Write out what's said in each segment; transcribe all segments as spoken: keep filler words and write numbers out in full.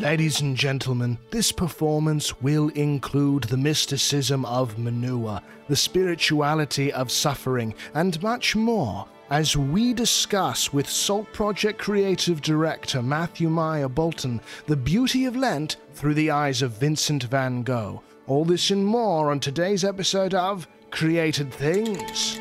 Ladies and gentlemen, this performance will include the mysticism of manure, the spirituality of suffering, and much more, as we discuss with Salt Project creative director Matthew Meyer Bolton the beauty of Lent through the eyes of Vincent van Gogh. All this and more on today's episode of Created Things.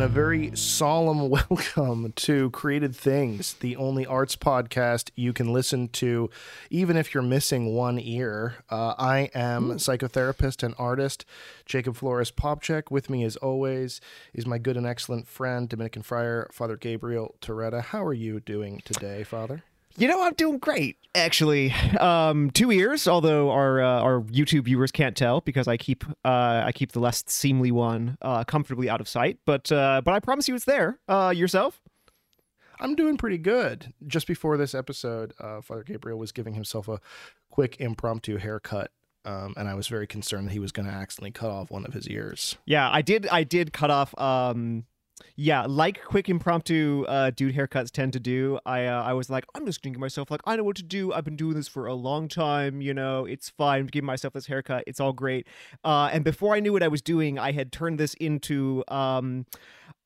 A very solemn welcome to Created Things, the only arts podcast you can listen to, even if you're missing one ear. Uh, I am psychotherapist and artist Jacob Flores Popchek. With me, as always, is my good and excellent friend, Dominican friar Father Gabriel Toretta. How are you doing today, Father? You know, I'm doing great, actually. Um, two ears, although our uh, our YouTube viewers can't tell because I keep uh, I keep the less seemly one uh, comfortably out of sight. But uh, but I promise you, it's there. Uh, yourself? I'm doing pretty good. Just before this episode, uh, Father Gabriel was giving himself a quick impromptu haircut. Um, and I was very concerned that he was going to accidentally cut off one of his ears. Yeah, I did. I did cut off. Um, Yeah, like quick impromptu uh, dude haircuts tend to do. I uh, I was like, I'm just thinking to myself, like, I know what to do. I've been doing this for a long time. You know, it's fine. I'm giving myself this haircut. It's all great. Uh, and before I knew what I was doing, I had turned this into um,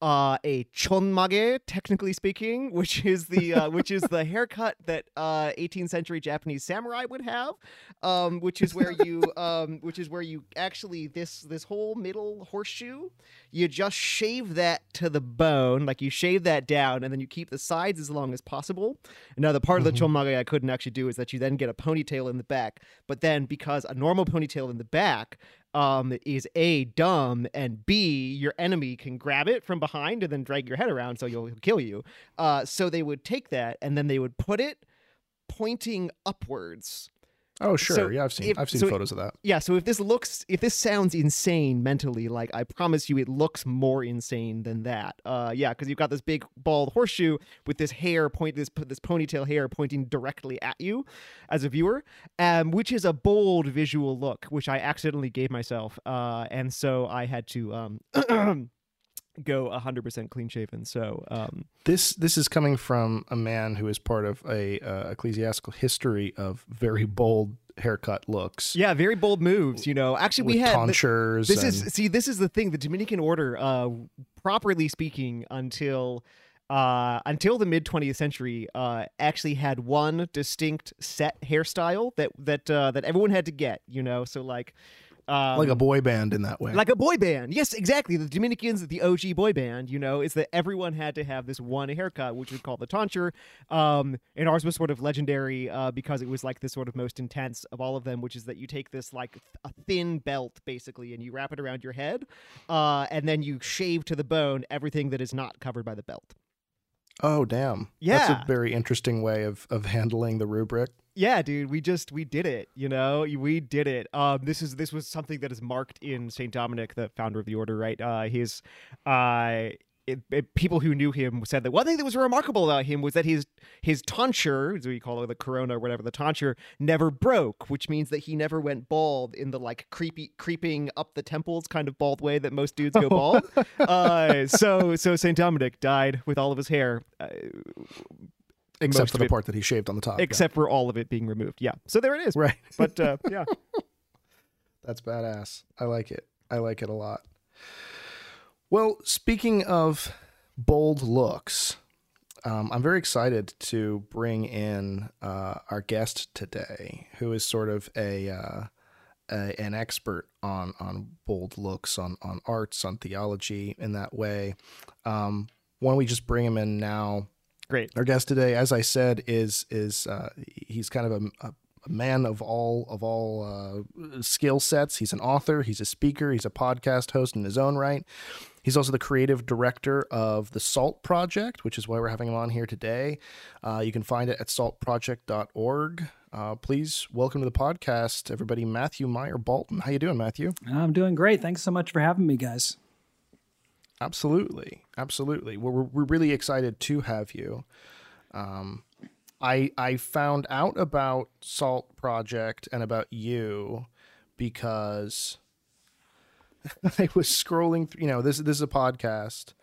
uh, a chonmage, technically speaking, which is the uh, which is the haircut that uh, eighteenth century Japanese samurai would have, um, which is where you um, which is where you actually this this whole middle horseshoe, you just shave that to the bone, like you shave that down, and then you keep the sides as long as possible. Now, the part of the mm-hmm. chonmage I couldn't actually do is that you then get a ponytail in the back, but then because a normal ponytail in the back um, is A, dumb, and B, your enemy can grab it from behind and then drag your head around, so you'll, he'll kill you. Uh, so they would take that, and then they would put it pointing upwards. Oh, sure. So yeah, I've seen if, I've seen so photos it, of that. Yeah, so if this looks if this sounds insane mentally, like, I promise you it looks more insane than that. Uh yeah, cuz you've got this big bald horseshoe with this hair point this this ponytail hair pointing directly at you as a viewer, um which is a bold visual look which I accidentally gave myself. Uh and so I had to um go one hundred percent clean shaven. So um this this is coming from a man who is part of a uh, ecclesiastical history of very bold haircut looks. Yeah, very bold moves, you know. Actually, we had tonsures. This and... is see this is the thing, the Dominican Order, uh properly speaking, until Uh, until the mid twentieth century, uh, actually had one distinct set hairstyle that that uh, that everyone had to get, you know. So like, um, like a boy band in that way, like a boy band. Yes, exactly. The Dominicans, the O G boy band, you know, is that everyone had to have this one haircut, which we call the tonsure. Um, and ours was sort of legendary uh, because it was like this sort of most intense of all of them, which is that you take this like th a thin belt basically, and you wrap it around your head, uh, and then you shave to the bone everything that is not covered by the belt. Oh, damn. Yeah. That's a very interesting way of, of handling the rubric. Yeah, dude, we just, we did it, you know, we did it. Um, this is, this was something that is marked in Saint Dominic, the founder of the order, right? Uh, his, uh, it, it, people who knew him said that one thing that was remarkable about him was that his, his tonsure, as we call it, the corona or whatever, the tonsure never broke, which means that he never went bald in the like creepy, creeping up the temples kind of bald way that most dudes go bald. Oh. uh, so, so Saint Dominic died with all of his hair. Uh, Except Most for the it, part that he shaved on the top. Except yeah. for all of it being removed. Yeah. So there it is. Right. But uh, yeah. That's badass. I like it. I like it a lot. Well, speaking of bold looks, um, I'm very excited to bring in uh, our guest today, who is sort of a, uh, a an expert on on bold looks, on on arts, on theology in that way. Um, why don't we just bring him in now? Great. Our guest today, as I said, is is uh, he's kind of a, a man of all of all uh, skill sets. He's an author, he's a speaker, he's a podcast host in his own right. He's also the creative director of the Salt Project, which is why we're having him on here today. Uh, you can find it at salt project dot org. Uh, please welcome to the podcast, everybody, Matthew Meyer Bolton. How you doing, Matthew? I'm doing great. Thanks so much for having me, guys. Absolutely. Absolutely. We're, we're really excited to have you. Um, I, I found out about Salt Project and about you because I was scrolling through, you know, this, this is a podcast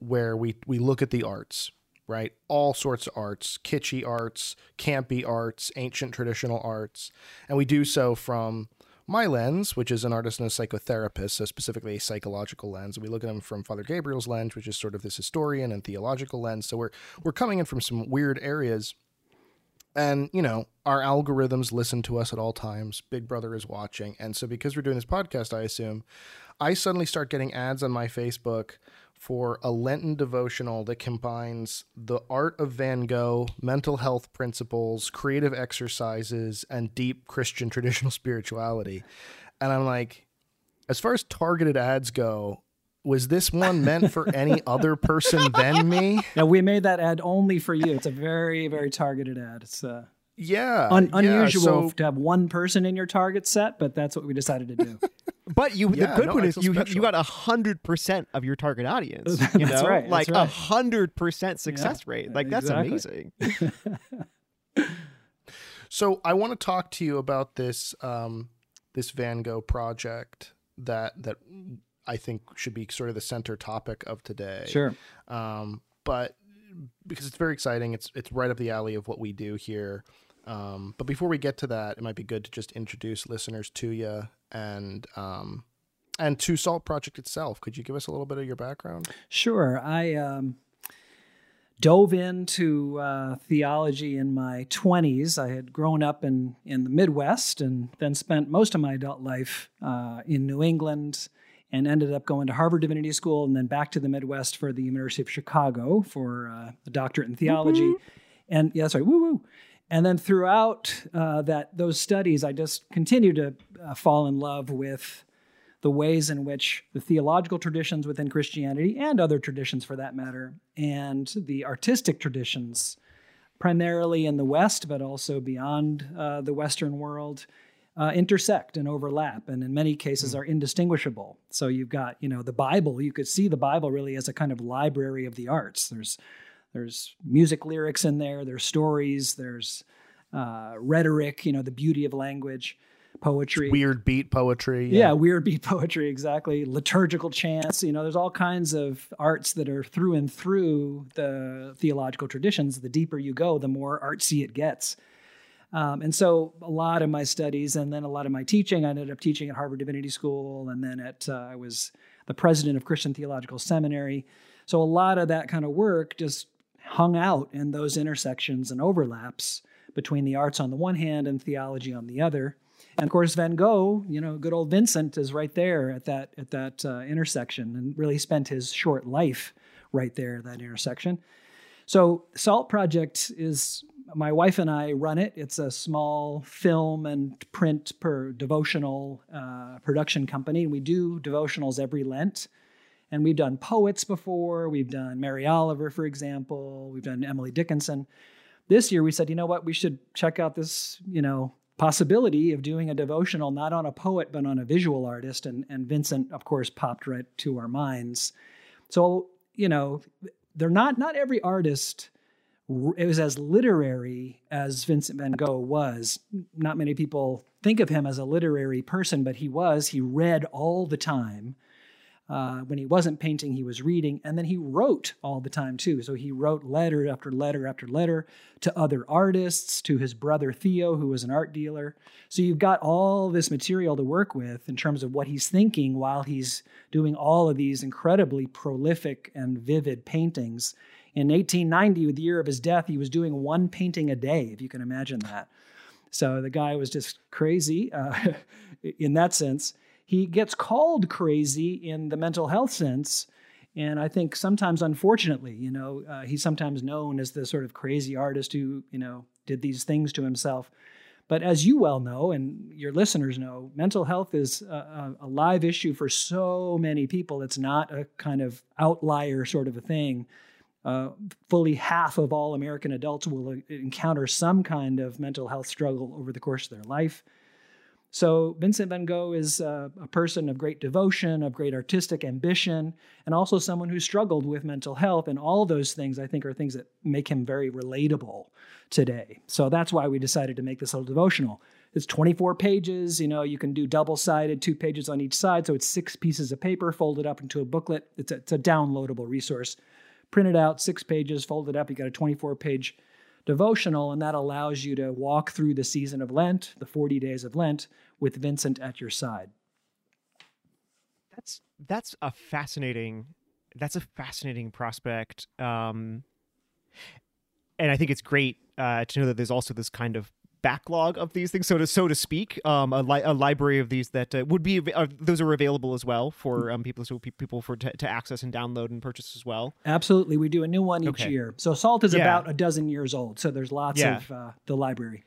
where we, we look at the arts, right? All sorts of arts, kitschy arts, campy arts, ancient traditional arts. And we do so from my lens, which is an artist and a psychotherapist, so specifically a psychological lens. And we look at them from Father Gabriel's lens, which is sort of this historian and theological lens. So we're, we're coming in from some weird areas. And, you know, our algorithms listen to us at all times. Big Brother is watching. And so because we're doing this podcast, I assume, I suddenly start getting ads on my Facebook for a Lenten devotional that combines the art of Van Gogh, mental health principles, creative exercises, and deep Christian traditional spirituality. And I'm like, as far as targeted ads go, was this one meant for any other person than me? Yeah, we made that ad only for you. It's a very, very targeted ad. It's uh, yeah, un unusual yeah, so... to have one person in your target set, but that's what we decided to do. But you, yeah, the good no, one is you, you got one hundred percent of your target audience. You that's know? Right. Like that's right. one hundred percent success yeah, rate. Like, exactly. That's amazing. So I want to talk to you about this, um, this Van Gogh project that... that I think should be sort of the center topic of today. Sure. Um, but because it's very exciting, it's, it's right up the alley of what we do here. Um, but before we get to that, it might be good to just introduce listeners to you and, um, and to Salt Project itself. Could you give us a little bit of your background? Sure. I, um, dove into uh, theology in my twenties. I had grown up in, in the Midwest and then spent most of my adult life, uh, in New England, and ended up going to Harvard Divinity School and then back to the Midwest for the University of Chicago for uh, a doctorate in theology. Mm-hmm. And yeah, sorry, woo-woo. And then throughout uh, that those studies, I just continued to uh, fall in love with the ways in which the theological traditions within Christianity and other traditions for that matter, and the artistic traditions, primarily in the West, but also beyond uh, the Western world, Uh, intersect and overlap, and in many cases are indistinguishable. So you've got, you know, the Bible. You could see the Bible really as a kind of library of the arts. There's, there's music lyrics in there. There's stories. There's uh, rhetoric. You know, the beauty of language, poetry, it's weird beat poetry. Yeah. yeah, weird beat poetry. Exactly. Liturgical chants. You know, there's all kinds of arts that are through and through the theological traditions. The deeper you go, the more artsy it gets. Um, and so a lot of my studies and then a lot of my teaching, I ended up teaching at Harvard Divinity School, and then at, uh, I was the president of Christian Theological Seminary. So a lot of that kind of work just hung out in those intersections and overlaps between the arts on the one hand and theology on the other. And of course, Van Gogh, you know, good old Vincent is right there at that, at that uh, intersection, and really spent his short life right there at that intersection. So Salt Project is... my wife and I run it. It's a small film and print per devotional uh, production company. We do devotionals every Lent, and we've done poets before. We've done Mary Oliver, for example. We've done Emily Dickinson. This year we said, you know what, we should check out this, you know, possibility of doing a devotional, not on a poet, but on a visual artist. And, and Vincent, of course, popped right to our minds. So, you know, they're not, not every artist... it was as literary as Vincent van Gogh was. Not many people think of him as a literary person, but he was. He read all the time. Uh, when he wasn't painting, he was reading. And then he wrote all the time, too. So he wrote letter after letter after letter to other artists, to his brother Theo, who was an art dealer. So you've got all this material to work with in terms of what he's thinking while he's doing all of these incredibly prolific and vivid paintings. In eighteen ninety, the year of his death, he was doing one painting a day, if you can imagine that. So the guy was just crazy uh, in that sense. He gets called crazy in the mental health sense. And I think sometimes, unfortunately, you know, uh, he's sometimes known as the sort of crazy artist who, you know, did these things to himself. But as you well know, and your listeners know, mental health is a, a live issue for so many people. It's not a kind of outlier sort of a thing. Uh, fully half of all American adults will encounter some kind of mental health struggle over the course of their life. So Vincent van Gogh is uh, a person of great devotion, of great artistic ambition, and also someone who struggled with mental health. And all those things, I think, are things that make him very relatable today. So that's why we decided to make this little devotional. It's twenty-four pages. You know, you can do double-sided, two pages on each side. So it's six pieces of paper folded up into a booklet. It's a, it's a downloadable resource. Print it out, six pages, fold it up. You got a twenty-four page devotional, and that allows you to walk through the season of Lent, the forty days of Lent, with Vincent at your side. That's that's a fascinating that's a fascinating prospect, um, and I think it's great uh, to know that there's also this kind of backlog of these things, so to so to speak, um, a, li- a library of these that uh, would be uh, those are available as well for um, people so people for t- to access and download and purchase as well. Absolutely, we do a new one each okay. year. So Salt is yeah. about a dozen years old, so there's lots yeah. of uh, the library.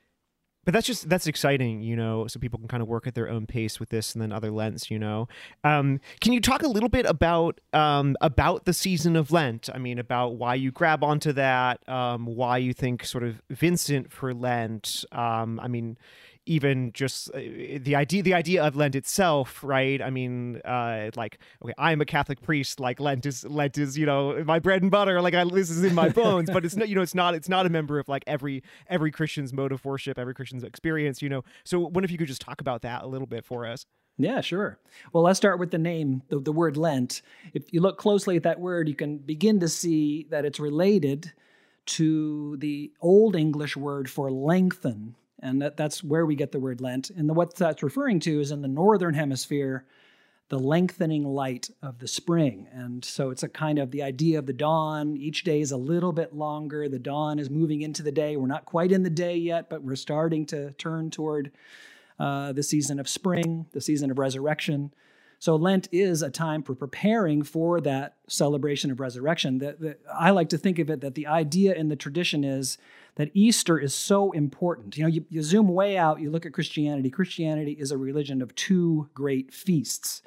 But that's just that's exciting, you know, so people can kind of work at their own pace with this and then other Lents, you know. Um, can you talk a little bit about um, about the season of Lent? I mean, about why you grab onto that, um, why you think sort of Vincent for Lent. Um, I mean, even just the idea the idea of Lent itself, right? I mean, uh, like, okay, I'm a Catholic priest. Like Lent is Lent is, you know, my bread and butter. Like I, this is in my bones. But it's not, you know, it's not it's not a member of like every every Christian's mode of worship, every Christian's experience, you know. So, what if you could just talk about that a little bit for us? Yeah, sure. Well, let's start with the name, the, the word Lent. If you look closely at that word, you can begin to see that it's related to the Old English word for lengthen. And that, that's where we get the word Lent. And the, what that's referring to is in the Northern Hemisphere, the lengthening light of the spring. And so it's a kind of the idea of the dawn. Each day is a little bit longer. The dawn is moving into the day. We're not quite in the day yet, but we're starting to turn toward uh, the season of spring, the season of resurrection. So Lent is a time for preparing for that celebration of resurrection. The, the, I like to think of it that the idea in the tradition is that Easter is so important. You know, you, you zoom way out, you look at Christianity. Christianity is a religion of two great feasts.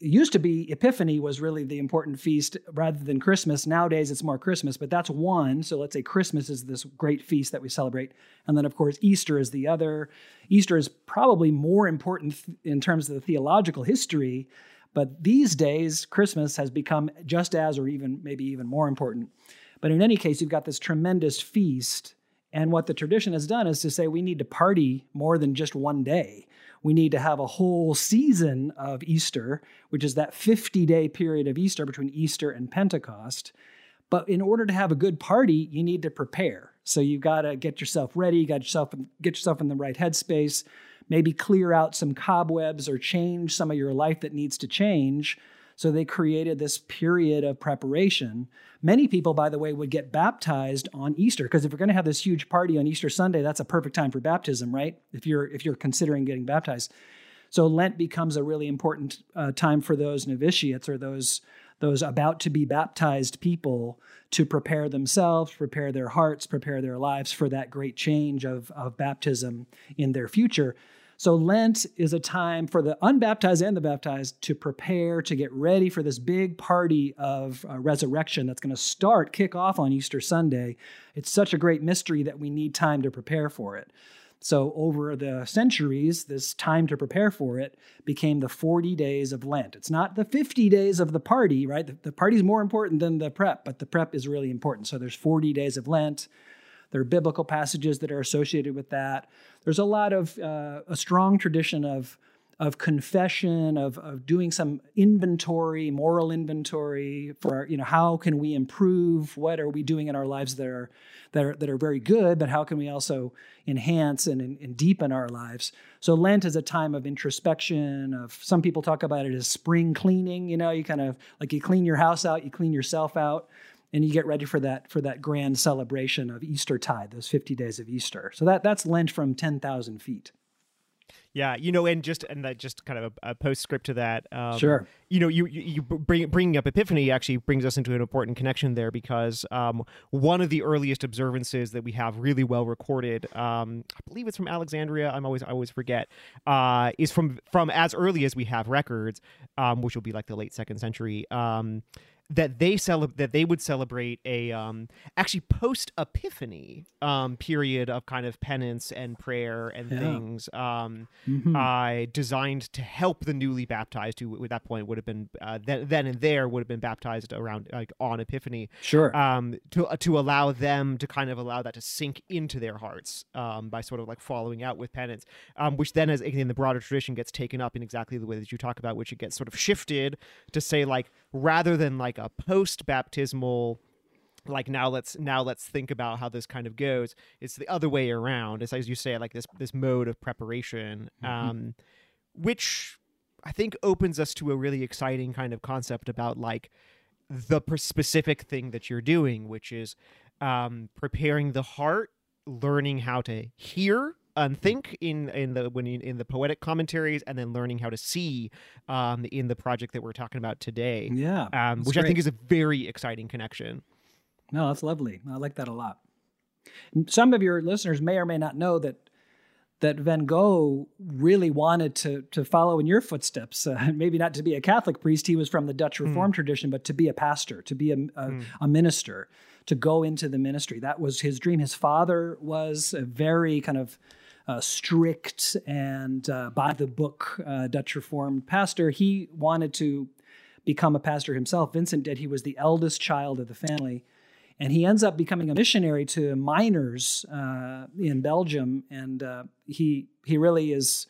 It used to be Epiphany was really the important feast rather than Christmas. Nowadays, it's more Christmas, but that's one. So let's say Christmas is this great feast that we celebrate. And then, of course, Easter is the other. Easter is probably more important th- in terms of the theological history, but these days, Christmas has become just as or even maybe even more important. But in any case, you've got this tremendous feast. And what the tradition has done is to say we need to party more than just one day. We need to have a whole season of Easter, which is that fifty-day period of Easter between Easter and Pentecost. But in order to have a good party, you need to prepare. So you've got to get yourself ready, you got yourself get yourself in the right headspace, maybe clear out some cobwebs or change some of your life that needs to change. So they created this period of preparation. Many people, by the way, would get baptized on Easter, because if you're going to have this huge party on Easter Sunday, that's a perfect time for baptism, right? If you're if you're considering getting baptized. So Lent becomes a really important uh, time for those novitiates or those those about to be baptized people to prepare themselves, prepare their hearts, prepare their lives for that great change of, of baptism in their future. So Lent is a time for the unbaptized and the baptized to prepare, to get ready for this big party of uh, resurrection that's going to start, kick off on Easter Sunday. It's such a great mystery that we need time to prepare for it. So over the centuries, this time to prepare for it became the forty days of Lent. It's not the fifty days of the party, right? The, the party's more important than the prep, but the prep is really important. So there's forty days of Lent. There are biblical passages that are associated with that. There's a lot of, uh, a strong tradition of of confession, of of doing some inventory, moral inventory for, our, you know, how can we improve? What are we doing in our lives that are that are, that are very good, but how can we also enhance and, and deepen our lives? So Lent is a time of introspection, of some people talk about it as spring cleaning, you know, you kind of, like you clean your house out, you clean yourself out. And you get ready for that for that grand celebration of Eastertide, those fifty days of Easter. So that that's Lent from ten thousand feet. Yeah, you know, and just and that just kind of a, a postscript to that. Um, sure. You know, you you bring bringing up Epiphany actually brings us into an important connection there, because um, one of the earliest observances that we have really well recorded, um, I believe it's from Alexandria. I'm always I always forget. Uh, is from from as early as we have records, um, which will be like the late second century. Um, that they cele- that they would celebrate a um, actually post Epiphany um, period of kind of penance and prayer and yeah. things um, mm-hmm. uh, designed to help the newly baptized who at that point would have been uh, th- then and there would have been baptized around like on Epiphany. Sure. Um, to uh, to allow them to kind of allow that to sink into their hearts um, by sort of like following out with penance, um, which then as in the broader tradition gets taken up in exactly the way that you talk about, which it gets sort of shifted to say like rather than like a post-baptismal, like now let's now let's think about how this kind of goes. It's the other way around. It's as you say, like this this mode of preparation, um, mm-hmm. which I think opens us to a really exciting kind of concept about like the per- specific thing that you're doing, which is um, preparing the heart, learning how to hear and think in in the when in, in the poetic commentaries, and then learning how to see um, in the project that we're talking about today. Yeah, um, which great. I think is a very exciting connection. No, that's lovely. I like that a lot. Some of your listeners may or may not know that that Van Gogh really wanted to to follow in your footsteps. Uh, maybe not to be a Catholic priest. He was from the Dutch Reformed mm. tradition, but to be a pastor, to be a a, mm. a minister, to go into the ministry. That was his dream. His father was a very kind of Uh, strict and uh, by-the-book uh, Dutch Reformed pastor. He wanted to become a pastor himself. Vincent did. He was the eldest child of the family. And he ends up becoming a missionary to minors uh, in Belgium. And uh, he he really is,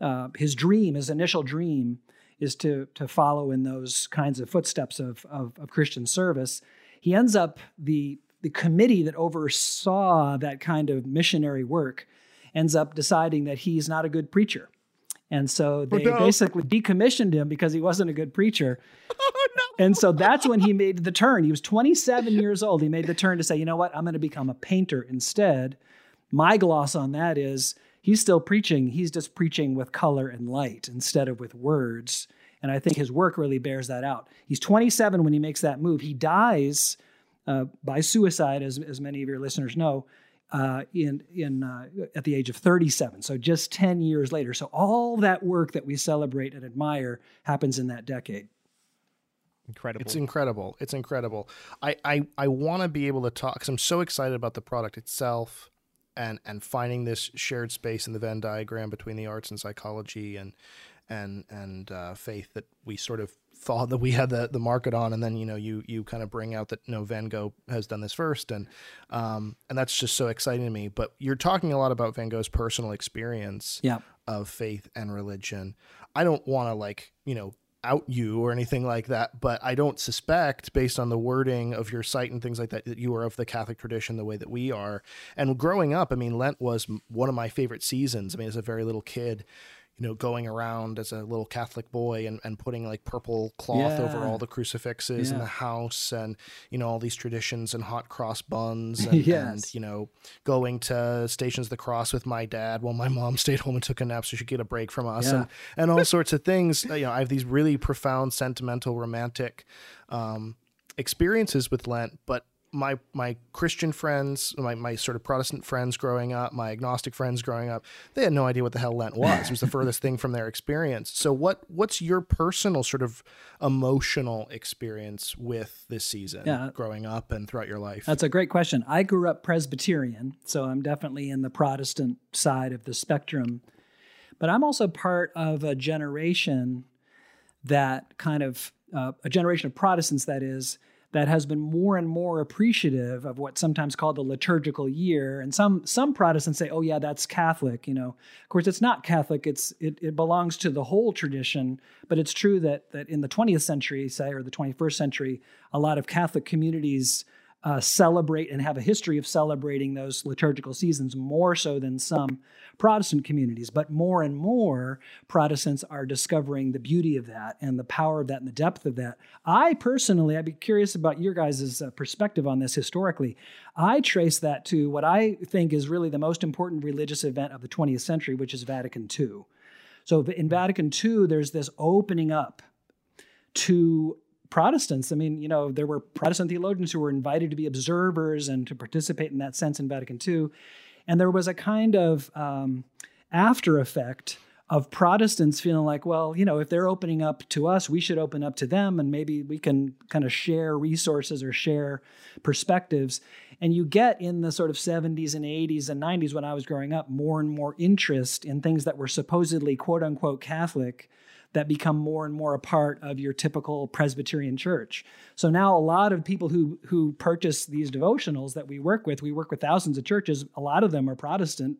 uh, his dream, his initial dream, is to to follow in those kinds of footsteps of, of, of Christian service. He ends up, the the committee that oversaw that kind of missionary work ends up deciding that he's not a good preacher. And so they oh, no. basically decommissioned him because he wasn't a good preacher. Oh, no. And so that's when he made the turn. He was twenty-seven years old. He made the turn to say, you know what, I'm going to become a painter instead. My gloss on that is he's still preaching. He's just preaching with color and light instead of with words. And I think his work really bears that out. He's twenty-seven when he makes that move. He dies uh, by suicide, as, as many of your listeners know, Uh, in in uh, at the age of thirty-seven, so just ten years later. So all that work that we celebrate and admire happens in that decade. Incredible! It's incredible. It's incredible. I I, I want to be able to talk because I'm so excited about the product itself, and and finding this shared space in the Venn diagram between the arts and psychology and and and uh, faith that we sort of thought that we had the the market on, and then you know you you kind of bring out that no, Van Gogh has done this first, and um and that's just so exciting to me. But you're talking a lot about Van Gogh's personal experience yeah. of faith and religion. I don't want to like you know out you or anything like that, but I don't suspect, based on the wording of your site and things like that, that you are of the Catholic tradition the way that we are. And growing up, I mean, Lent was one of my favorite seasons. I mean, as a very little kid, you know, going around as a little Catholic boy and, and putting like purple cloth yeah. over all the crucifixes yeah. in the house, and, you know, all these traditions and hot cross buns and, yes. and, you know, going to Stations of the Cross with my dad while my mom stayed home and took a nap so she'd get a break from us yeah. and, and all sorts of things. You know, I have these really profound, sentimental, romantic um, experiences with Lent, but my my Christian friends, my, my sort of Protestant friends growing up, my agnostic friends growing up, they had no idea what the hell Lent was. It was the furthest thing from their experience. So what what's your personal sort of emotional experience with this season yeah. growing up and throughout your life? That's a great question. I grew up Presbyterian, so I'm definitely in the Protestant side of the spectrum. But I'm also part of a generation that kind of, uh, a generation of Protestants that is, that has been more and more appreciative of what's sometimes called the liturgical year. And some some Protestants say, oh, yeah, that's Catholic. You know, of course, it's not Catholic. It's it, it belongs to the whole tradition. But it's true that that in the twentieth century, say, or the twenty-first century, a lot of Catholic communities uh, celebrate and have a history of celebrating those liturgical seasons more so than some Protestant communities. But more and more Protestants are discovering the beauty of that and the power of that and the depth of that. I personally, I'd be curious about your guys' perspective on this historically. I trace that to what I think is really the most important religious event of the twentieth century, which is Vatican two. So in Vatican two, there's this opening up to Protestants. I mean, you know, there were Protestant theologians who were invited to be observers and to participate in that sense in Vatican two. And there was a kind of um, after effect of Protestants feeling like, well, you know, if they're opening up to us, we should open up to them, and maybe we can kind of share resources or share perspectives. And you get in the sort of seventies and eighties and nineties, when I was growing up, more and more interest in things that were supposedly quote unquote Catholic that become more and more a part of your typical Presbyterian church. So now a lot of people who who purchase these devotionals that we work with, we work with thousands of churches, a lot of them are Protestant.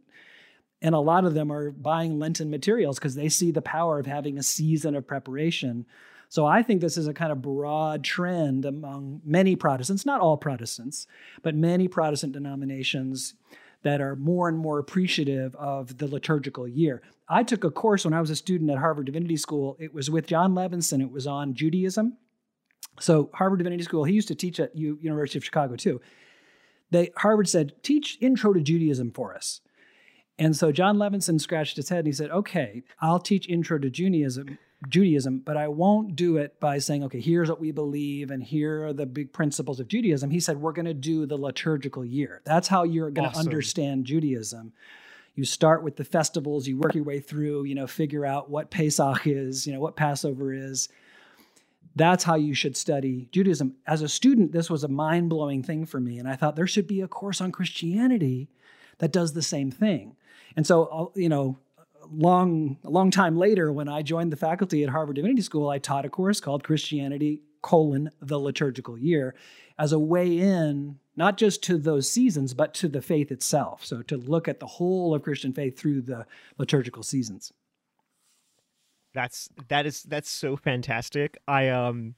And a lot of them are buying Lenten materials because they see the power of having a season of preparation. So I think this is a kind of broad trend among many Protestants, not all Protestants, but many Protestant denominations that are more and more appreciative of the liturgical year. I took a course when I was a student at Harvard Divinity School. It was with John Levinson. It was on Judaism. So Harvard Divinity School, he used to teach at U- University of Chicago too. They, Harvard said, teach Intro to Judaism for us. And so John Levinson scratched his head and he said, okay, I'll teach Intro to Judaism, Judaism, but I won't do it by saying, okay, here's what we believe and here are the big principles of Judaism. He said, we're going to do the liturgical year. That's how you're going awesome. to understand Judaism. You start with the festivals, you work your way through, you know, figure out what Pesach is, you know, what Passover is. That's how you should study Judaism. As a student, this was a mind-blowing thing for me. And I thought there should be a course on Christianity that does the same thing. And so, you know, long, a long time later, when I joined the faculty at Harvard Divinity School, I taught a course called Christianity, colon, the Liturgical Year, as a way in, not just to those seasons, but to the faith itself. So to look at the whole of Christian faith through the liturgical seasons. That's, that is, that's so fantastic. I, um,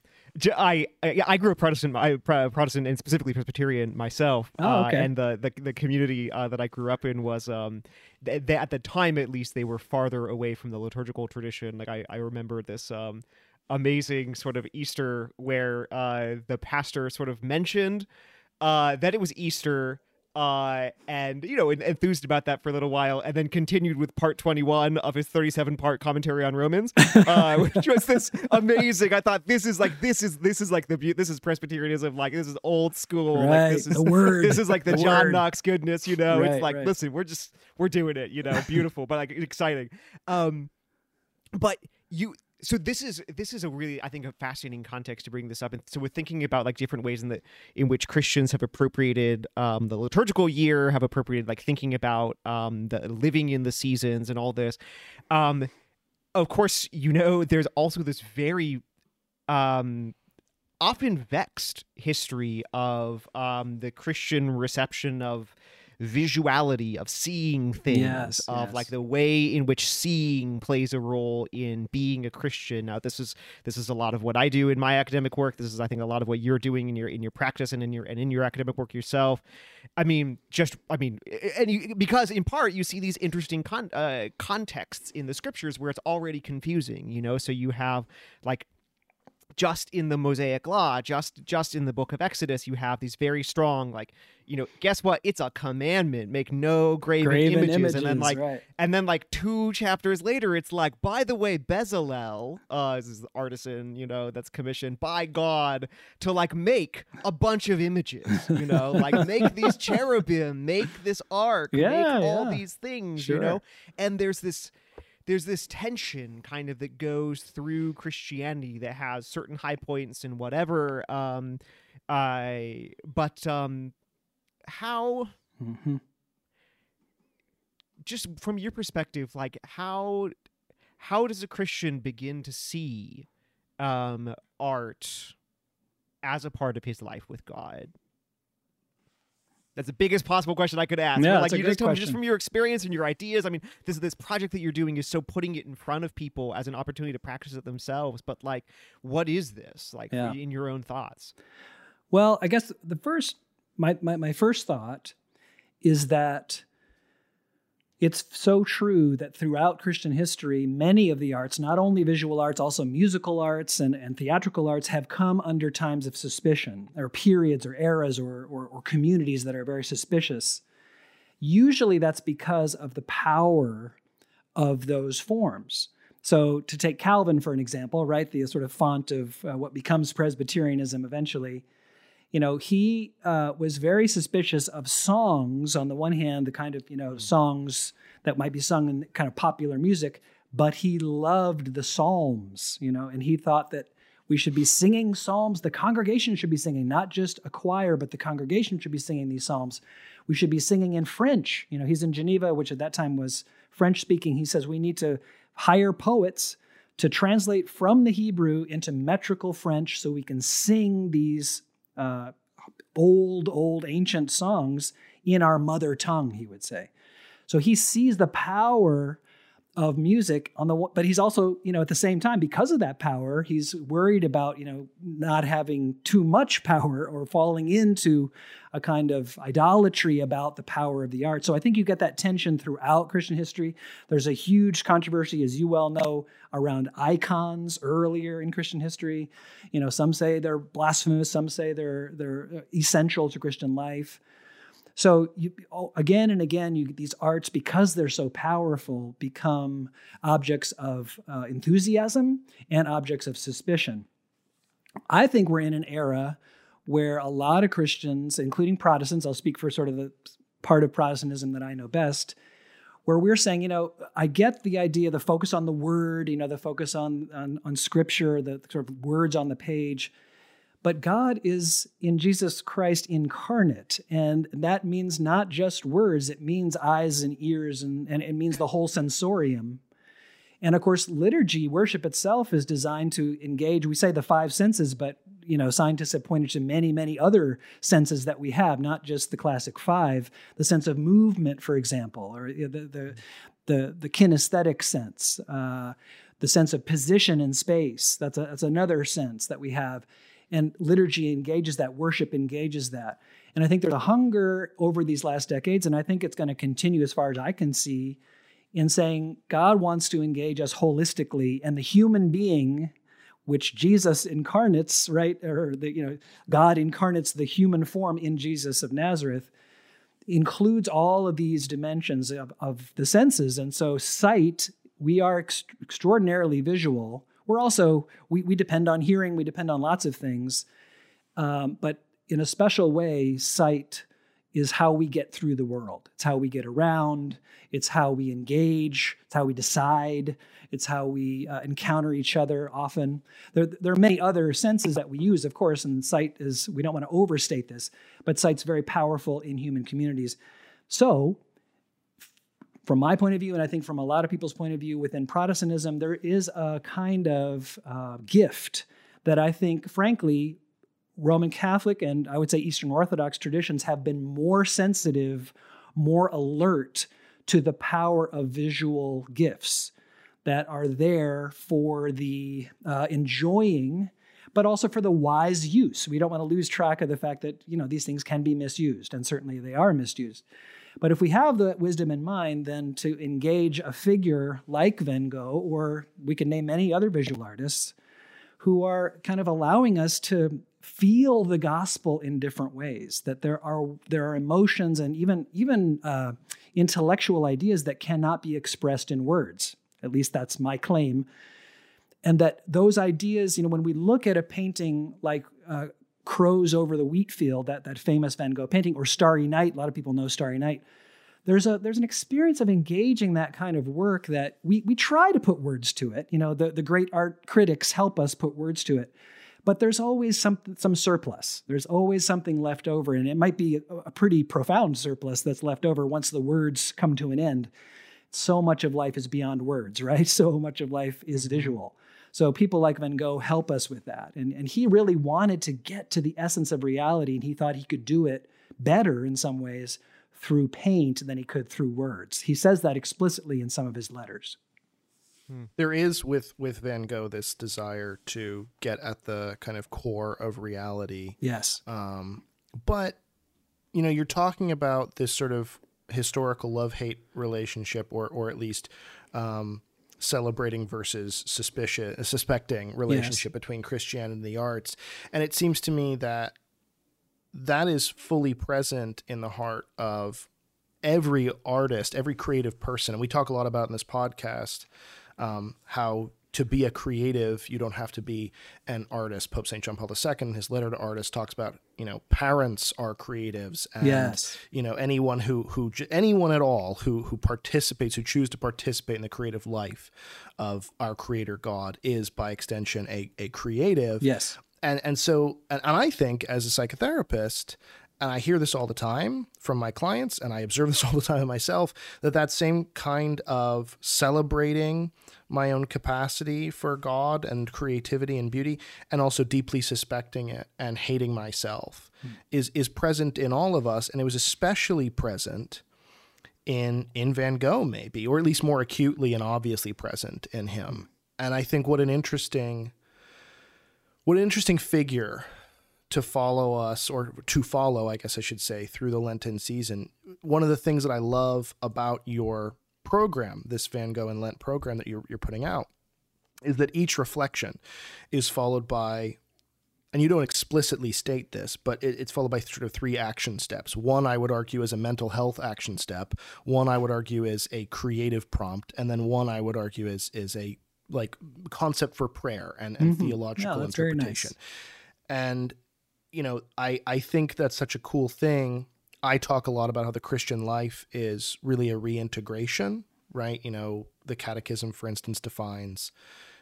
I, I I grew up Protestant, I, Protestant and specifically Presbyterian myself. Oh, okay. uh, and the the, the community uh, that I grew up in was um, th- th- at the time at least they were farther away from the liturgical tradition. Like I I remember this um, amazing sort of Easter where uh, the pastor sort of mentioned uh, that it was Easter. Uh, and, you know, enthused about that for a little while, and then continued with part twenty-one of his thirty-seven part commentary on Romans, uh, which was this amazing. I thought this is like this is this is like the this is Presbyterianism, like this is old school, right, like this is the word. This is like the, the John word. Knox goodness, you know. Right, it's like right. Listen, we're just we're doing it, you know, beautiful, but like exciting. Um, but you. So this is this is a really, I think, a fascinating context to bring this up. And so we're thinking about like different ways in the in which Christians have appropriated um, the liturgical year, have appropriated like thinking about um, the living in the seasons and all this. Um, of course, you know, there's also this very um, often vexed history of um, the Christian reception of visuality, of seeing things, yes, of yes. like the way in which seeing plays a role in being a Christian. Now, this is this is a lot of what I do in my academic work. This is, I think, a lot of what you're doing in your in your practice and in your and in your academic work yourself. I mean, just I mean, and you, because in part you see these interesting con- uh, contexts in the scriptures where it's already confusing, you know. So you have like. Just in the Mosaic Law, just just in the book of Exodus, you have these very strong, like, you know, guess what? It's a commandment. Make no graven, graven images. images. And then like right. and then like two chapters later, it's like, by the way, Bezalel, uh, this is the artisan, you know, that's commissioned by God to like make a bunch of images, you know, like make these cherubim, make this ark, yeah, make yeah. all these things, sure. you know? And there's this There's this tension kind of that goes through Christianity that has certain high points and whatever. Um, I, but um, how, mm-hmm. just from your perspective, like how, how does a Christian begin to see um, art as a part of his life with God? That's the biggest possible question I could ask. Yeah, like, that's a you just told me just from your experience and your ideas. I mean, this this project that you're doing is so putting it in front of people as an opportunity to practice it themselves. But like, what is this? Like yeah. in your own thoughts? Well, I guess the first my, my my first thought is that it's so true that throughout Christian history, many of the arts, not only visual arts, also musical arts and, and theatrical arts, have come under times of suspicion, or periods or eras or, or, or communities that are very suspicious. Usually that's because of the power of those forms. So to take Calvin for an example, right, the sort of font of uh, what becomes Presbyterianism eventually, you know, he uh, was very suspicious of songs, on the one hand, the kind of, you know, songs that might be sung in kind of popular music, but he loved the Psalms, you know, and he thought that we should be singing Psalms. The congregation should be singing, not just a choir, but the congregation should be singing these Psalms. We should be singing in French. You know, he's in Geneva, which at that time was French speaking. He says we need to hire poets to translate from the Hebrew into metrical French so we can sing these uh, old, old ancient songs in our mother tongue, he would say. So he sees the power of music on the one, but he's also, you know, at the same time, because of that power, he's worried about, you know, not having too much power or falling into a kind of idolatry about the power of the art. So I think you get that tension throughout Christian history. There's a huge controversy, as you well know, around icons earlier in Christian history. You know, some say they're blasphemous, some say they're they're essential to Christian life. So you, again and again, you, these arts, because they're so powerful, become objects of uh, enthusiasm and objects of suspicion. I think we're in an era where a lot of Christians, including Protestants, I'll speak for sort of the part of Protestantism that I know best, where we're saying, you know, I get the idea, the focus on the word, you know, the focus on on, on scripture, the sort of words on the page. But God is in Jesus Christ incarnate, and that means not just words. It means eyes and ears, and, and it means the whole sensorium. And of course, liturgy, worship itself, is designed to engage, we say the five senses, but you know, scientists have pointed to many, many other senses that we have, not just the classic five, the sense of movement, for example, or the the the, the kinesthetic sense, uh, the sense of position in space. That's a, that's another sense that we have. And liturgy engages that, worship engages that. And I think there's a hunger over these last decades, and I think it's going to continue as far as I can see, in saying God wants to engage us holistically, and the human being, which Jesus incarnates, right? Or the, you know, God incarnates the human form in Jesus of Nazareth, includes all of these dimensions of, of the senses. And so sight, we are ex- extraordinarily visual. We're also, we, we depend on hearing, we depend on lots of things, um, but in a special way, sight is how we get through the world. It's how we get around, it's how we engage, it's how we decide, it's how we uh, encounter each other often. There, there are many other senses that we use, of course, and sight is, we don't want to overstate this, but sight's very powerful in human communities. So, from my point of view, and I think from a lot of people's point of view within Protestantism, there is a kind of uh, gift that I think, frankly, Roman Catholic and I would say Eastern Orthodox traditions have been more sensitive, more alert to the power of visual gifts that are there for the uh, enjoying, but also for the wise use. We don't want to lose track of the fact that, you know, these things can be misused, and certainly they are misused. But if we have the wisdom in mind, then to engage a figure like Van Gogh, or we can name many other visual artists who are kind of allowing us to feel the gospel in different ways, that there are there are emotions and even, even uh, intellectual ideas that cannot be expressed in words. At least that's my claim. And that those ideas, you know, when we look at a painting like uh Crows Over the Wheat Field, that, that famous Van Gogh painting, or Starry Night. A lot of people know Starry Night. There's a there's an experience of engaging that kind of work that we we try to put words to it. You know, the, the great art critics help us put words to it. But there's always some some surplus. There's always something left over, and it might be a, a pretty profound surplus that's left over once the words come to an end. So much of life is beyond words, right? So much of life is visual. So people like Van Gogh help us with that. And, and he really wanted to get to the essence of reality, and he thought he could do it better in some ways through paint than he could through words. He says that explicitly in some of his letters. Hmm. There is with, with Van Gogh this desire to get at the kind of core of reality. Yes. Um, but, you know, you're talking about this sort of historical love-hate relationship, or or at least... Um, celebrating versus suspicious, suspecting relationship, yes, between Christianity and the arts. And it seems to me that that is fully present in the heart of every artist, every creative person. And we talk a lot about in this podcast um, how to be a creative, you don't have to be an artist. Pope Saint John Paul the Second, in his letter to artists, talks about, you know, parents are creatives, and yes. you know, anyone who who anyone at all who who participates, who choose to participate in the creative life of our Creator God, is by extension a a creative. Yes, and and so and, and I think as a psychotherapist, and I hear this all the time from my clients, and I observe this all the time myself, that that same kind of celebrating my own capacity for God and creativity and beauty, and also deeply suspecting it and hating myself, mm. is is present in all of us. And it was especially present in in Van Gogh, maybe, or at least more acutely and obviously present in him. And I think what an interesting, what an interesting figure to follow us, or to follow, I guess I should say, through the Lenten season. One of the things that I love about your program, this Van Gogh and Lent program that you're, you're putting out, is that each reflection is followed by, and you don't explicitly state this, but it, it's followed by sort of three action steps. One, I would argue, is a mental health action step. One, I would argue, is a creative prompt. And then one, I would argue, is is a like concept for prayer and, and mm-hmm. theological no, interpretation. Very nice. And you know, I, I think that's such a cool thing. I talk a lot about how the Christian life is really a reintegration, right? You know, the Catechism, for instance, defines,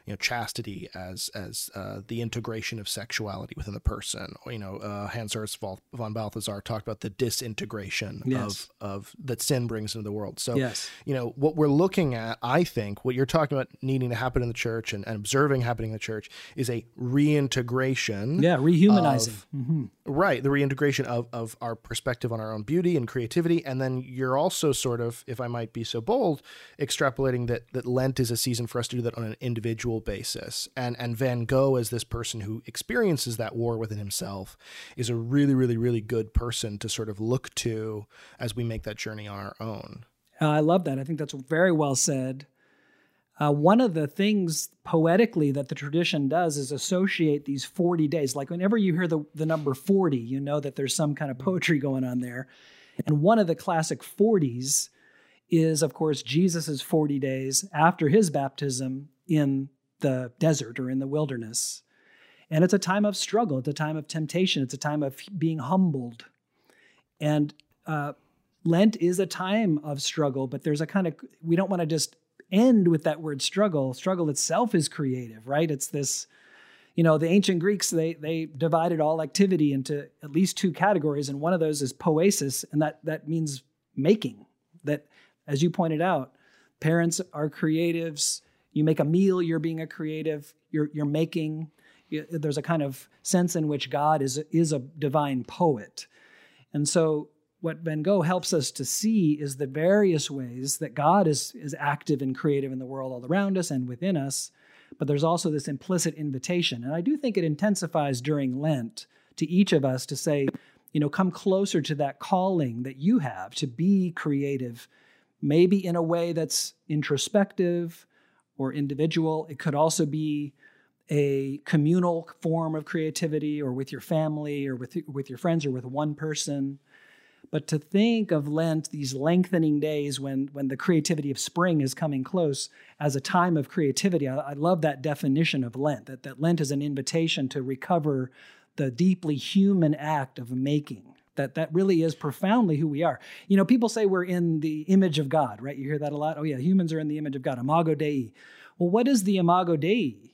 you know, chastity as as uh, the integration of sexuality within the person. Or, you know, uh, Hans Urs von Balthasar talked about the disintegration yes. of of that sin brings into the world. So, yes. you know, what we're looking at, I think, what you're talking about needing to happen in the church and, and observing happening in the church is a reintegration. Yeah, rehumanizing. Of, mm-hmm. Right, the reintegration of of our perspective on our own beauty and creativity, and then you're also sort of, if I might be so bold, extrapolating that that Lent is a season for us to do that on an individual basis. And and Van Gogh, as this person who experiences that war within himself, is a really, really, really good person to sort of look to as we make that journey on our own. Uh, I love that. I think that's very well said. Uh, one of the things poetically that the tradition does is associate these forty days. Like whenever you hear the, the number forty, you know that there's some kind of poetry going on there. And one of the classic forties is, of course, Jesus's forty days after his baptism in the desert or in the wilderness. And it's a time of struggle. It's a time of temptation. It's a time of being humbled. And uh, Lent is a time of struggle, but there's a kind of, we don't want to just end with that word struggle. Struggle itself is creative, right? It's this, you know, the ancient Greeks, they they divided all activity into at least two categories. And one of those is poesis. And that that means making. That, as you pointed out, parents are creatives. You make a meal, you're being a creative, you're you're making, you, there's a kind of sense in which God is, is a divine poet. And so what Van Gogh helps us to see is the various ways that God is, is active and creative in the world all around us and within us, but there's also this implicit invitation. And I do think it intensifies during Lent to each of us to say, you know, come closer to that calling that you have to be creative, maybe in a way that's introspective, or individual. It could also be a communal form of creativity, or with your family, or with, with your friends, or with one person. But to think of Lent, these lengthening days when, when the creativity of spring is coming close, as a time of creativity, I, I love that definition of Lent, that, that Lent is an invitation to recover the deeply human act of making. That that really is profoundly who we are. You know, people say we're in the image of God, right? You hear that a lot. Oh yeah, humans are in the image of God, imago Dei. Well, what is the imago Dei?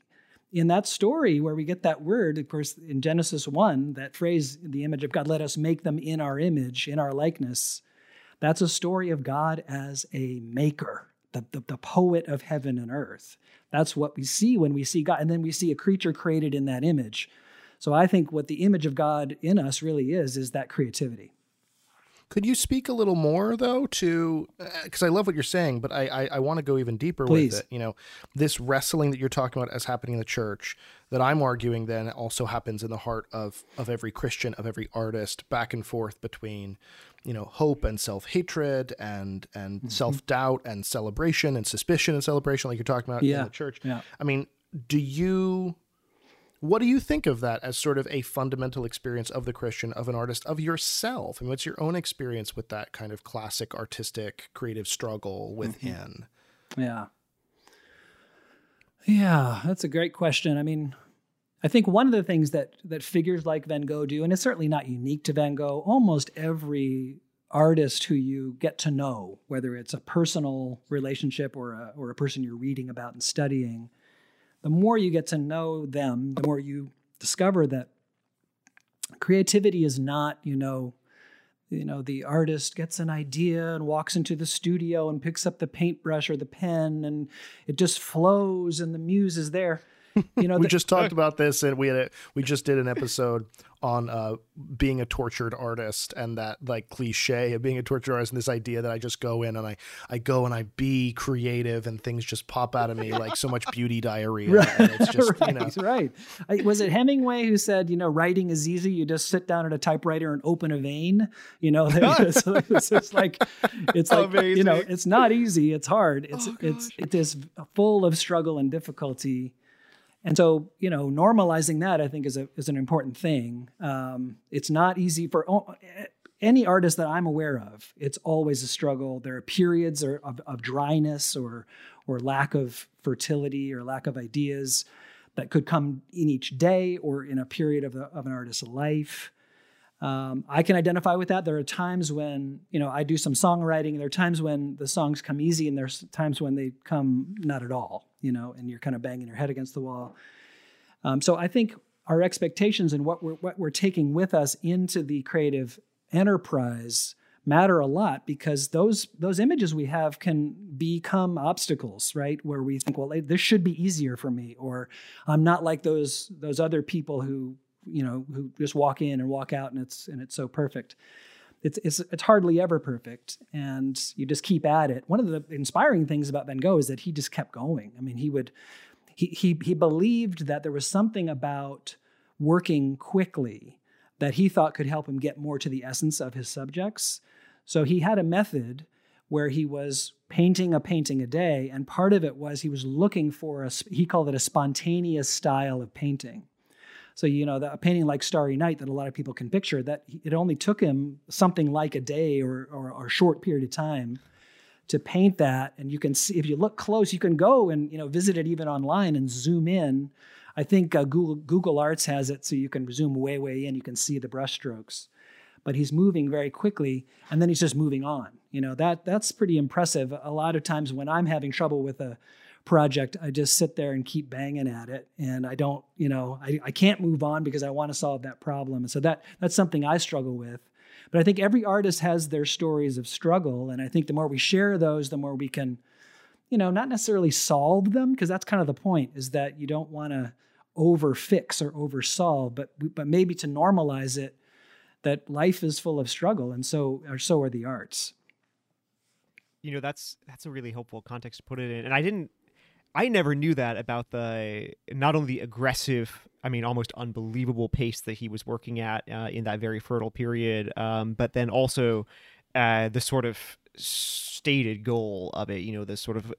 In that story where we get that word, of course, in Genesis one, that phrase, the image of God, let us make them in our image, in our likeness. That's a story of God as a maker, the, the, the poet of heaven and earth. That's what we see when we see God. And then we see a creature created in that image. So I think what the image of God in us really is, is that creativity. Could you speak a little more, though, to, because I love what you're saying, but I I, I want to go even deeper Please. with it. You know, this wrestling that you're talking about as happening in the church, that I'm arguing then also happens in the heart of of every Christian, of every artist, back and forth between, you know, hope and self-hatred and and mm-hmm. self-doubt and celebration and suspicion and celebration, like you're talking about yeah. in the church. Yeah. I mean, do you... What do you think of that as sort of a fundamental experience of the Christian, of an artist, of yourself? I mean, what's your own experience with that kind of classic artistic creative struggle within? Mm-hmm. Yeah. Yeah, that's a great question. I mean, I think one of the things that that figures like Van Gogh do, and it's certainly not unique to Van Gogh, almost every artist who you get to know, whether it's a personal relationship or a, or a person you're reading about and studying, the more you get to know them, the more you discover that creativity is not, you know, you know, the artist gets an idea and walks into the studio and picks up the paintbrush or the pen and it just flows and the muse is there. You know, we the, just talked about this and we had a, we just did an episode on uh, being a tortured artist and that like cliche of being a tortured artist and this idea that I just go in and I, I go and I be creative and things just pop out of me like so much beauty diarrhea. Right. And it's just, right, you know. Right. I, was it Hemingway who said, you know, writing is easy. You just sit down at a typewriter and open a vein, you know, it's, it's, it's like, it's like, amazing. You know, it's not easy. It's hard. It's, oh, it's, it is full of struggle and difficulty. And so, you know, normalizing that I think is a is an important thing. Um, it's not easy for o- any artist that I'm aware of. It's always a struggle. There are periods or, of, of dryness or or lack of fertility or lack of ideas that could come in each day or in a period of a, of an artist's life. Um, I can identify with that. There are times when, you know, I do some songwriting. There are times when the songs come easy and there's times when they come not at all, you know, and you're kind of banging your head against the wall. Um, so I think our expectations and what we're, what we're taking with us into the creative enterprise matter a lot because those, those images we have can become obstacles, right? Where we think, well, this should be easier for me, or I'm not like those, those other people who, you know, who just walk in and walk out and it's, and it's so perfect. It's, it's, it's hardly ever perfect. And you just keep at it. One of the inspiring things about Van Gogh is that he just kept going. I mean, he would, he, he, he believed that there was something about working quickly that he thought could help him get more to the essence of his subjects. So he had a method where he was painting a painting a day. And part of it was he was looking for a, he called it a spontaneous style of painting. So, you know, the, a painting like Starry Night that a lot of people can picture, that it only took him something like a day or, or, or a short period of time to paint that. And you can see, if you look close, you can go and, you know, visit it even online and zoom in. I think uh, Google, Google Arts has it, so you can zoom way, way in. You can see the brushstrokes. But he's moving very quickly, and then he's just moving on. You know, that that's pretty impressive. A lot of times when I'm having trouble with a project, I just sit there and keep banging at it. And I don't, you know, I, I can't move on because I want to solve that problem. And so that that's something I struggle with. But I think every artist has their stories of struggle. And I think the more we share those, the more we can, you know, not necessarily solve them, because that's kind of the point, is that you don't want to over fix or over solve, but, but maybe to normalize it, that life is full of struggle. And so, or so are the arts. You know, that's, that's a really helpful context to put it in. And I didn't, I never knew that about the, not only the aggressive, I mean, almost unbelievable pace that he was working at uh, in that very fertile period, um, but then also uh, the sort of stated goal of it, you know, the sort of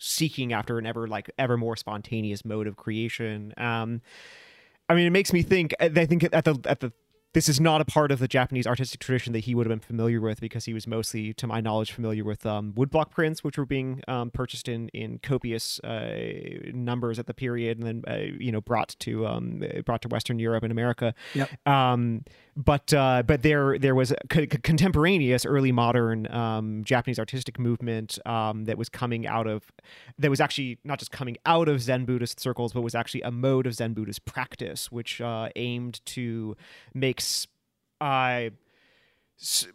seeking after an ever, like, ever more spontaneous mode of creation. Um, I mean, it makes me think, I think at the, at the, this is not a part of the Japanese artistic tradition that he would have been familiar with, because he was mostly, to my knowledge, familiar with um, woodblock prints, which were being um, purchased in in copious uh, numbers at the period, and then uh, you know brought to um, brought to Western Europe and America. Yep. Um, but uh, but there there was a co- contemporaneous early modern um, Japanese artistic movement um, that was coming out of that was actually not just coming out of Zen Buddhist circles, but was actually a mode of Zen Buddhist practice, which uh, aimed to make Uh, s-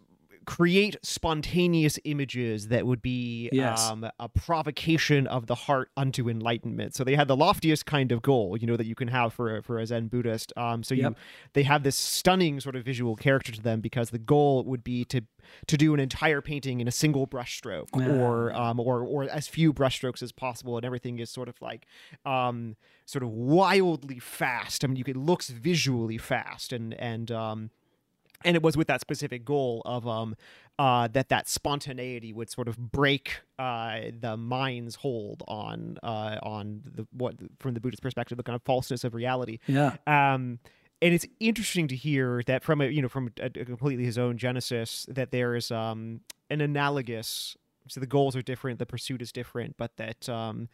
create spontaneous images that would be yes. um, a provocation of the heart unto enlightenment. So they had the loftiest kind of goal, you know, that you can have for a, for a Zen Buddhist. Um, so yep. you, they have this stunning sort of visual character to them, because the goal would be to to do an entire painting in a single brushstroke, yeah. or um, or or as few brushstrokes as possible, and everything is sort of like um, sort of wildly fast. I mean, you can, it looks visually fast, and and um, and it was with that specific goal of um, uh, that that spontaneity would sort of break uh, the mind's hold on uh, on the what from the Buddhist perspective, the kind of falseness of reality. Yeah. Um, and it's interesting to hear that from a, you know from a, a completely his own genesis, that there is um, an analogous. So the goals are different, the pursuit is different, but that um,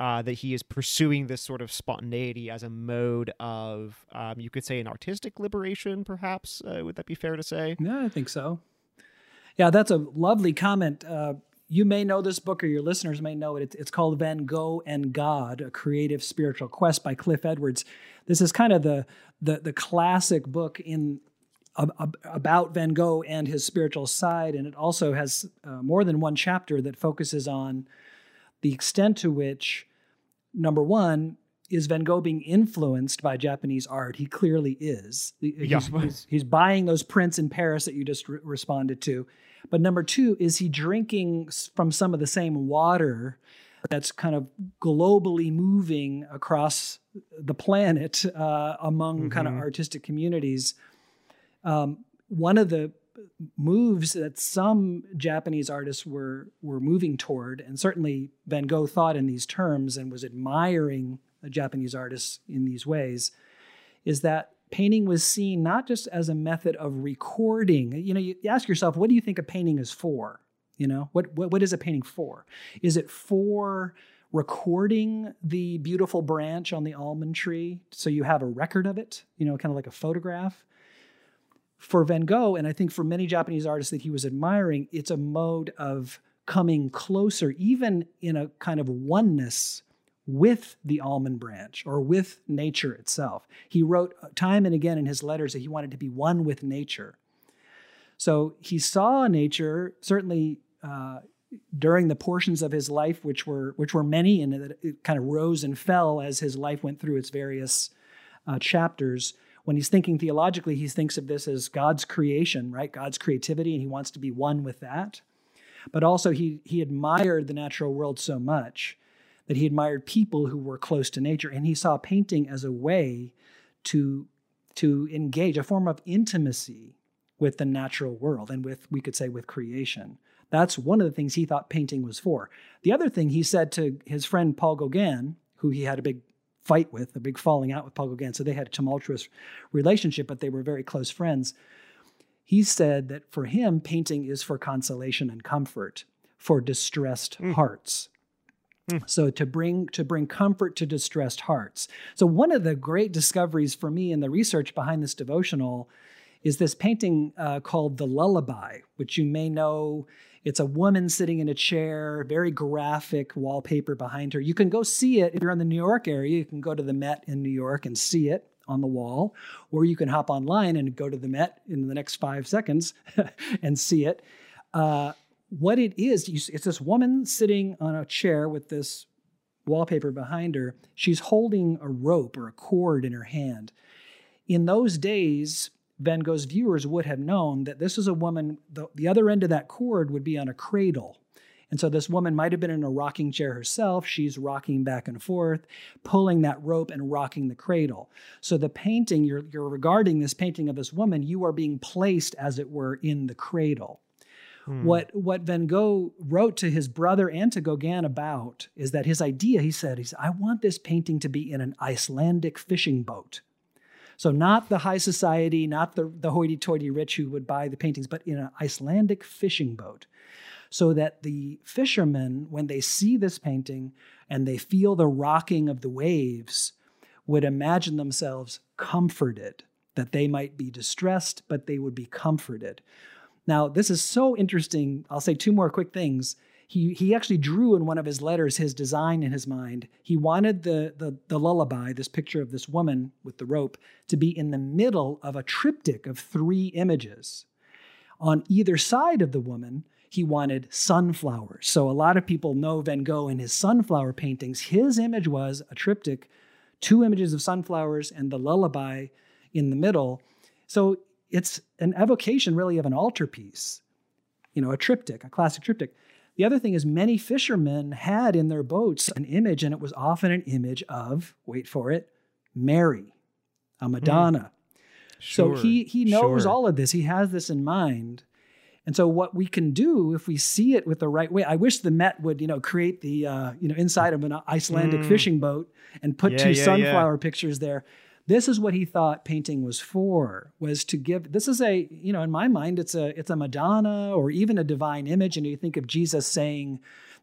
uh, that he is pursuing this sort of spontaneity as a mode of, um, you could say, an artistic liberation, perhaps. Uh, would that be fair to say? Yeah, I think so. Yeah, that's a lovely comment. Uh, you may know this book, or your listeners may know it. It's called Van Gogh and God, A Creative Spiritual Quest by Cliff Edwards. This is kind of the the, the classic book in about Van Gogh and his spiritual side, and it also has uh, more than one chapter that focuses on the extent to which, number one, is Van Gogh being influenced by Japanese art? He clearly is. He's, yeah. he's, he's buying those prints in Paris that you just re- responded to. But number two, is he drinking from some of the same water that's kind of globally moving across the planet uh, among mm-hmm. kind of artistic communities? Um, one of the moves that some Japanese artists were were moving toward, and certainly Van Gogh thought in these terms and was admiring the Japanese artists in these ways, is that painting was seen not just as a method of recording. You know, you ask yourself, what do you think a painting is for? You know, what what, what is a painting for? Is it for recording the beautiful branch on the almond tree so you have a record of it, you know, kind of like a photograph? For Van Gogh, and I think for many Japanese artists that he was admiring, it's a mode of coming closer, even in a kind of oneness with the almond branch or with nature itself. He wrote time and again in his letters that he wanted to be one with nature. So he saw nature, certainly uh, during the portions of his life, which were which were many, and it kind of rose and fell as his life went through its various uh, chapters. When he's thinking theologically, he thinks of this as God's creation, right? God's creativity, and he wants to be one with that. But also he he admired the natural world so much that he admired people who were close to nature, and he saw painting as a way to, to engage, a form of intimacy with the natural world and with, we could say, with creation. That's one of the things he thought painting was for. The other thing he said to his friend Paul Gauguin, who he had a big fight with, a big falling out with Paul Gauguin. So they had a tumultuous relationship, but they were very close friends. He said that for him, painting is for consolation and comfort for distressed mm. hearts. Mm. So to bring to bring comfort to distressed hearts. So one of the great discoveries for me in the research behind this devotional is this painting uh, called The Lullaby, which you may know. It's a woman sitting in a chair, very graphic wallpaper behind her. You can go see it if you're in the New York area. You can go to the Met in New York and see it on the wall, or you can hop online and go to the Met in the next five seconds and see it. Uh, what it is, you, it's this woman sitting on a chair with this wallpaper behind her. She's holding a rope or a cord in her hand. In those days, Van Gogh's viewers would have known that this is a woman, the, the other end of that cord would be on a cradle. And so this woman might have been in a rocking chair herself. She's rocking back and forth, pulling that rope and rocking the cradle. So the painting, you're, you're regarding this painting of this woman, you are being placed, as it were, in the cradle. Hmm. What, what Van Gogh wrote to his brother and to Gauguin about is that his idea, he said, he said, I want this painting to be in an Icelandic fishing boat. So not the high society, not the, the hoity-toity rich who would buy the paintings, but in an Icelandic fishing boat, so that the fishermen, when they see this painting and they feel the rocking of the waves, would imagine themselves comforted, that they might be distressed, but they would be comforted. Now, this is so interesting. I'll say two more quick things. He he actually drew in one of his letters his design in his mind. He wanted the, the the lullaby, this picture of this woman with the rope, to be in the middle of a triptych of three images. On either side of the woman, he wanted sunflowers. So a lot of people know Van Gogh and his sunflower paintings. His image was a triptych, two images of sunflowers and the lullaby in the middle. So it's an evocation really of an altarpiece, you know, a triptych, a classic triptych. The other thing is many fishermen had in their boats an image, and it was often an image of, wait for it, Mary, a Madonna. Mm. Sure, so he he knows sure. all of this. He has this in mind. And so what we can do if we see it with the right way, I wish the Met would, you know, create the, uh, you know, inside of an Icelandic mm. fishing boat and put yeah, two yeah, sunflower yeah. pictures there. This is what he thought painting was for, was to give, this is a, you know, in my mind, it's a it's a Madonna or even a divine image. And you think of Jesus saying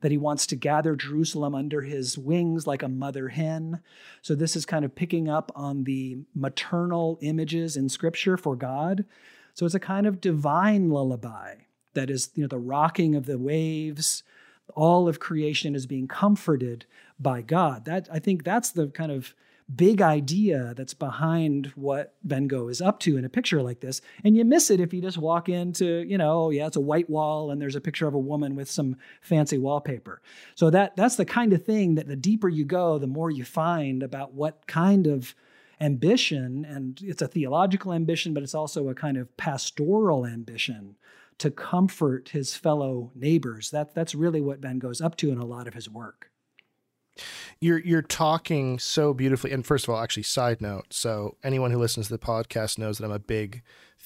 that he wants to gather Jerusalem under his wings like a mother hen. So this is kind of picking up on the maternal images in Scripture for God. So it's a kind of divine lullaby that is, you know, the rocking of the waves. All of creation is being comforted by God. That, I think that's the kind of big idea that's behind what Van Gogh is up to in a picture like this. And you miss it if you just walk into, you know, yeah, it's a white wall and there's a picture of a woman with some fancy wallpaper. So that that's the kind of thing that the deeper you go, the more you find about what kind of ambition, and it's a theological ambition, but it's also a kind of pastoral ambition to comfort his fellow neighbors. That, that's really what Van Gogh's up to in a lot of his work. You're you're talking so beautifully. And first of all, actually, side note. So anyone who listens to the podcast knows that I'm a big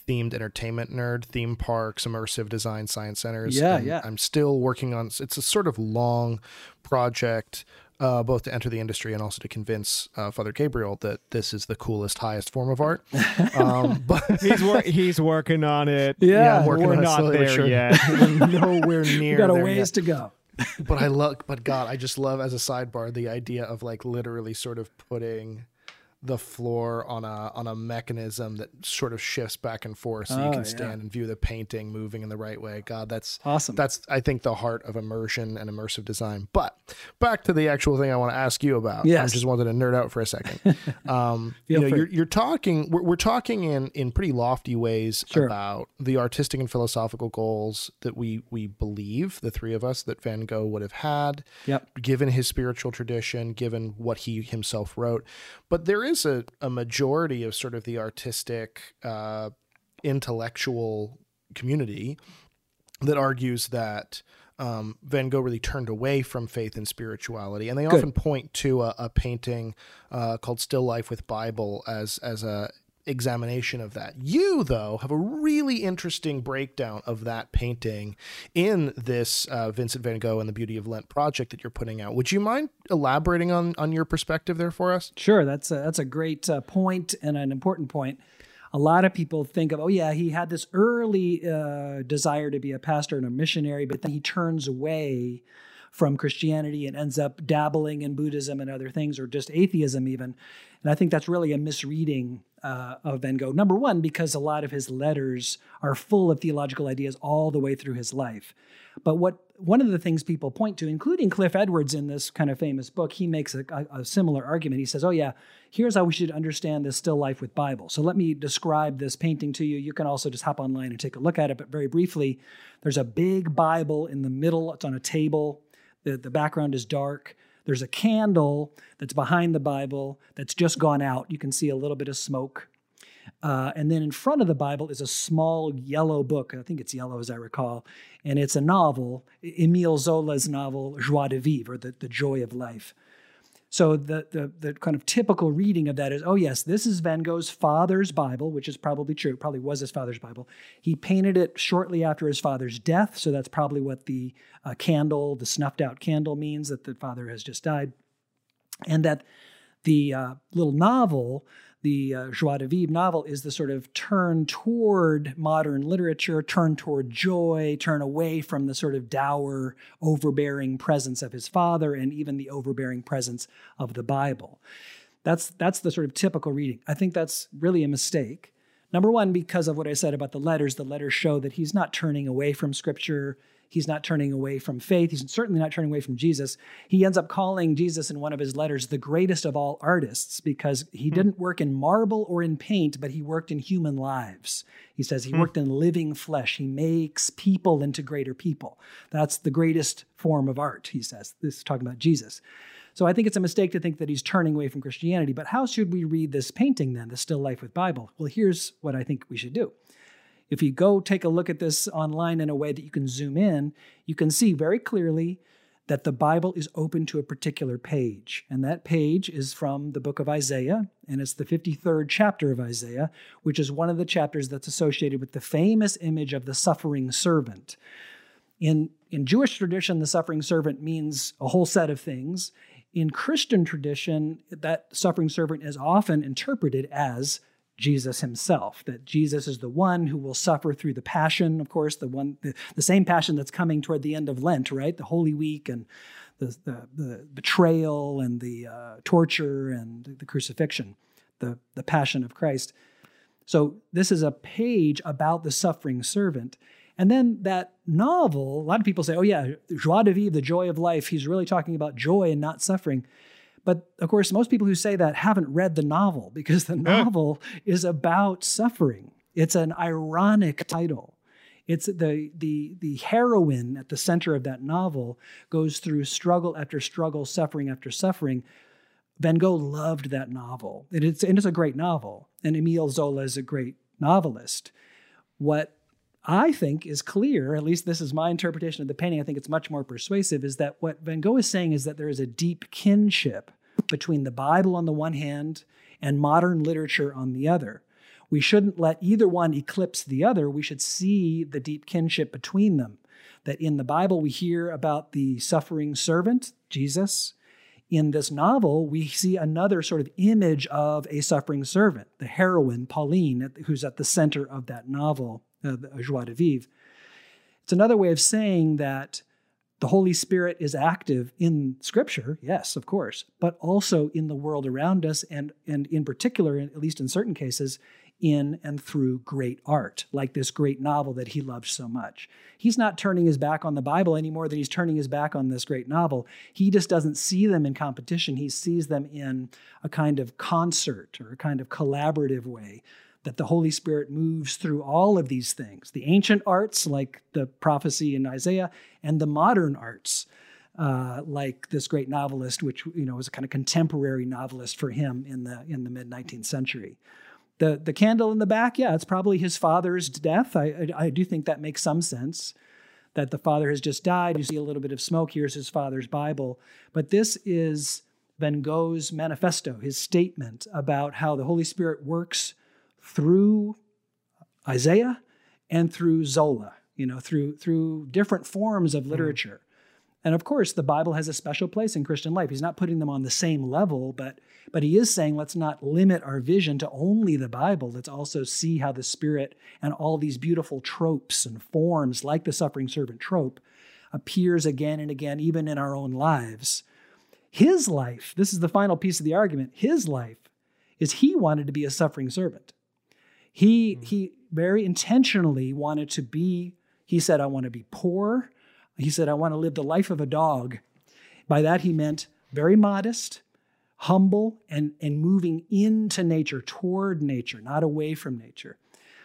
themed entertainment nerd, theme parks, immersive design science centers. Yeah, yeah. I'm still working on, it's a sort of long project, uh, both to enter the industry and also to convince uh, Father Gabriel that this is the coolest, highest form of art. Um, but he's, wor- he's working on it. Yeah, yeah working we're on not it there sure. yet. We're nowhere near. We've got a there ways yet. to go. But I love, but God, I just love as a sidebar, the idea of like literally sort of putting the floor on a, on a mechanism that sort of shifts back and forth. So oh, you can stand yeah. and view the painting moving in the right way. God, that's awesome. That's, I think, the heart of immersion and immersive design. But back to the actual thing I want to ask you about. Yes. I just wanted to nerd out for a second. Um, you know, you're, you're talking, we're, we're talking in, in pretty lofty ways sure. about the artistic and philosophical goals that we, we believe, the three of us, that Van Gogh would have had, yep. given his spiritual tradition, given what he himself wrote. But there is is a, a majority of sort of the artistic, uh, intellectual community that argues that um, Van Gogh really turned away from faith and spirituality. And they Good. often point to a, a painting uh, called Still Life with Bible as as a examination of that. You, though, have a really interesting breakdown of that painting in this uh, Vincent van Gogh and the Beauty of Lent project that you're putting out. Would you mind elaborating on, on your perspective there for us? Sure. That's a, that's a great uh, point and an important point. A lot of people think of, oh yeah, he had this early uh, desire to be a pastor and a missionary, but then he turns away from Christianity and ends up dabbling in Buddhism and other things, or just atheism even. And I think that's really a misreading uh, of Van Gogh. Number one, because a lot of his letters are full of theological ideas all the way through his life. But what one of the things people point to, including Cliff Edwards in this kind of famous book, he makes a, a, a similar argument. He says, oh yeah, here's how we should understand this Still Life with Bible. So let me describe this painting to you. You can also just hop online and take a look at it. But very briefly, there's a big Bible in the middle. It's on a table. The, the background is dark. There's a candle that's behind the Bible that's just gone out. You can see a little bit of smoke. Uh, and then in front of the Bible is a small yellow book. I think it's yellow as I recall. And it's a novel, Emile Zola's novel, Joie de Vivre, or the, the Joy of Life. So the, the the kind of typical reading of that is, oh yes, this is Van Gogh's father's Bible, which is probably true. It probably was his father's Bible. He painted it shortly after his father's death, so that's probably what the uh, candle, the snuffed out candle means, that the father has just died. And that the uh, little novel, the uh, Joie de Vivre novel, is the sort of turn toward modern literature, turn toward joy, turn away from the sort of dour, overbearing presence of his father and even the overbearing presence of the Bible. That's that's the sort of typical reading. I think that's really a mistake. Number one, because of what I said about the letters, the letters show that he's not turning away from Scripture. He's not turning away from faith. He's certainly not turning away from Jesus. He ends up calling Jesus in one of his letters the greatest of all artists because he mm. didn't work in marble or in paint, but he worked in human lives. He says he mm. worked in living flesh. He makes people into greater people. That's the greatest form of art, he says. This is talking about Jesus. So I think it's a mistake to think that he's turning away from Christianity. But how should we read this painting then, The Still Life with Bible? Well, here's what I think we should do. If you go take a look at this online in a way that you can zoom in, you can see very clearly that the Bible is open to a particular page. And that page is from the book of Isaiah, and it's the fifty-third chapter of Isaiah, which is one of the chapters that's associated with the famous image of the suffering servant. In, in Jewish tradition, the suffering servant means a whole set of things. In Christian tradition, that suffering servant is often interpreted as Jesus himself, that Jesus is the one who will suffer through the passion, of course, the one, the, the same passion that's coming toward the end of Lent, right? The Holy Week and the, the, the betrayal and the uh, torture and the crucifixion, the, the passion of Christ. So this is a page about the suffering servant. And then that novel, a lot of people say, oh yeah, Joie de Vivre, the joy of life. He's really talking about joy and not suffering. But of course, most people who say that haven't read the novel, because the novel is about suffering. It's an ironic title. It's the, the, the heroine at the center of that novel goes through struggle after struggle, suffering after suffering. Van Gogh loved that novel. And it's, and it's a great novel. And Emile Zola is a great novelist. What I think is clear, at least this is my interpretation of the painting, I think it's much more persuasive, is that what Van Gogh is saying is that there is a deep kinship between the Bible on the one hand and modern literature on the other. We shouldn't let either one eclipse the other. We should see the deep kinship between them. That in the Bible, we hear about the suffering servant, Jesus. In this novel, we see another sort of image of a suffering servant, the heroine, Pauline, who's at the center of that novel, Uh, Joie de Vivre. It's another way of saying that the Holy Spirit is active in Scripture, yes, of course, but also in the world around us, and, and in particular, at least in certain cases, in and through great art, like this great novel that he loved so much. He's not turning his back on the Bible any more than he's turning his back on this great novel. He just doesn't see them in competition. He sees them in a kind of concert or a kind of collaborative way, that the Holy Spirit moves through all of these things, the ancient arts like the prophecy in Isaiah, and the modern arts uh, like this great novelist, which, you know, was a kind of contemporary novelist for him in the in the mid-nineteenth century. The the candle in the back, yeah, it's probably his father's death. I, I, I do think that makes some sense, that the father has just died. You see a little bit of smoke. Here's his father's Bible. But this is Van Gogh's manifesto, his statement about how the Holy Spirit works through Isaiah and through Zola, you know, through through different forms of literature. Mm. And of course, the Bible has a special place in Christian life. He's not putting them on the same level, but but he is saying, let's not limit our vision to only the Bible. Let's also see how the Spirit and all these beautiful tropes and forms, like the suffering servant trope, appears again and again, even in our own lives. His life, this is the final piece of the argument, his life is he wanted to be a suffering servant. He he very intentionally wanted to be, he said, I want to be poor. He said, I want to live the life of a dog. By that, he meant very modest, humble, and, and moving into nature, toward nature, not away from nature.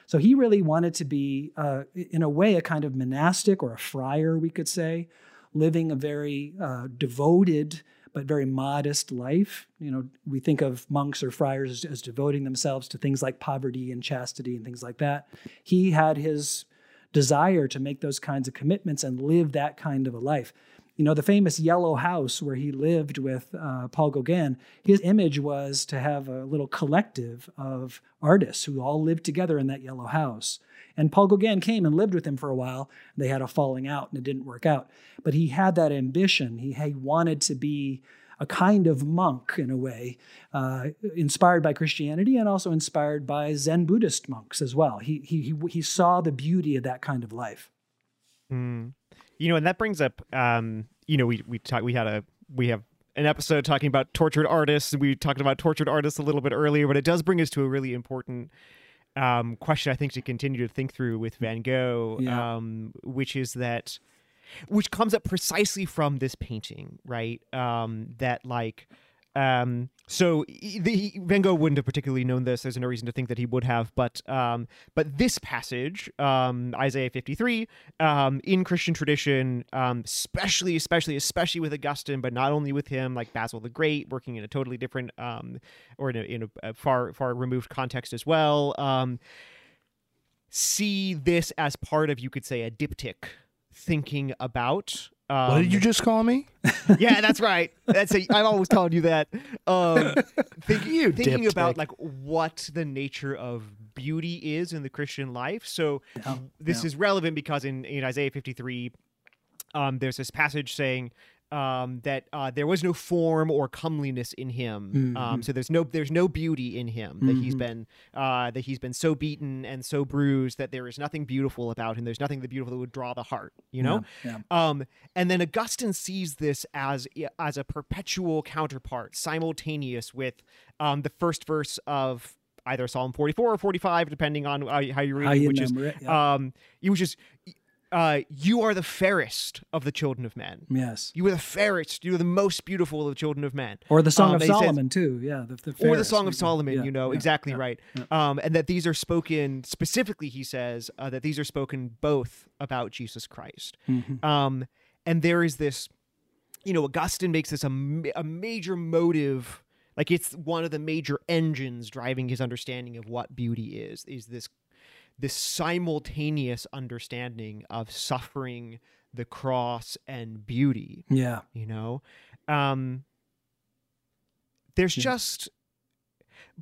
So he really wanted to be, uh, in a way, a kind of monastic or a friar, we could say, living a very uh, devoted but very modest life. You know, we think of monks or friars as, as devoting themselves to things like poverty and chastity and things like that. He had his desire to make those kinds of commitments and live that kind of a life. You know, the famous yellow house where he lived with uh, Paul Gauguin, his image was to have a little collective of artists who all lived together in that yellow house. And Paul Gauguin came and lived with him for a while. They had a falling out and it didn't work out. But he had that ambition. He, he wanted to be a kind of monk in a way, uh, inspired by Christianity and also inspired by Zen Buddhist monks as well. He he he saw the beauty of that kind of life. Mm. You know, and that brings up, um, you know, we we talk, we had a we have an episode talking about tortured artists. We talked about tortured artists a little bit earlier, but it does bring us to a really important Um, question, I think, to continue to think through with Van Gogh, yeah. um, which is that, which comes up precisely from this painting, right? Um, that like, um, so the, Van Gogh wouldn't have particularly known this. There's no reason to think that he would have, but um, but this passage, um, Isaiah fifty-three, um, in Christian tradition, um, especially, especially, especially with Augustine, but not only with him, like Basil the Great, working in a totally different um, or in a, in a far, far removed context as well, um, see this as part of, you could say, a diptych thinking about. Um, what did you just call me? Yeah, that's right. That's a, I'm always calling you that. Um, think, you thinking dipped, about like what the nature of beauty is in the Christian life. So yeah, this yeah. is relevant because in, in Isaiah fifty-three, um, there's this passage saying, um, that uh, there was no form or comeliness in him. Mm-hmm. Um, so there's no there's no beauty in him. That mm-hmm. he's been uh, that he's been so beaten and so bruised that there is nothing beautiful about him. There's nothing that beautiful that would draw the heart. You know. Yeah, yeah. Um, and then Augustine sees this as as a perpetual counterpart, simultaneous with um, the first verse of either Psalm forty-four or forty-five, depending on uh, how you read how it, you which is it, yeah. um, it was just. Uh, you are the fairest of the children of men. Yes. You are the fairest. You are the most beautiful of the children of men. Or the Song um, of Solomon, says, too. Yeah. The, the fairest, or the Song of Solomon, yeah, you know, yeah, exactly yeah, right. Yeah. Um, and that these are spoken, specifically, he says, uh, that these are spoken both about Jesus Christ. Mm-hmm. um, and there is this, you know, Augustine makes this a, a major motive. Like, it's one of the major engines driving his understanding of what beauty is, is this this simultaneous understanding of suffering, the cross, and beauty. Yeah. You know? Um, there's yeah. just...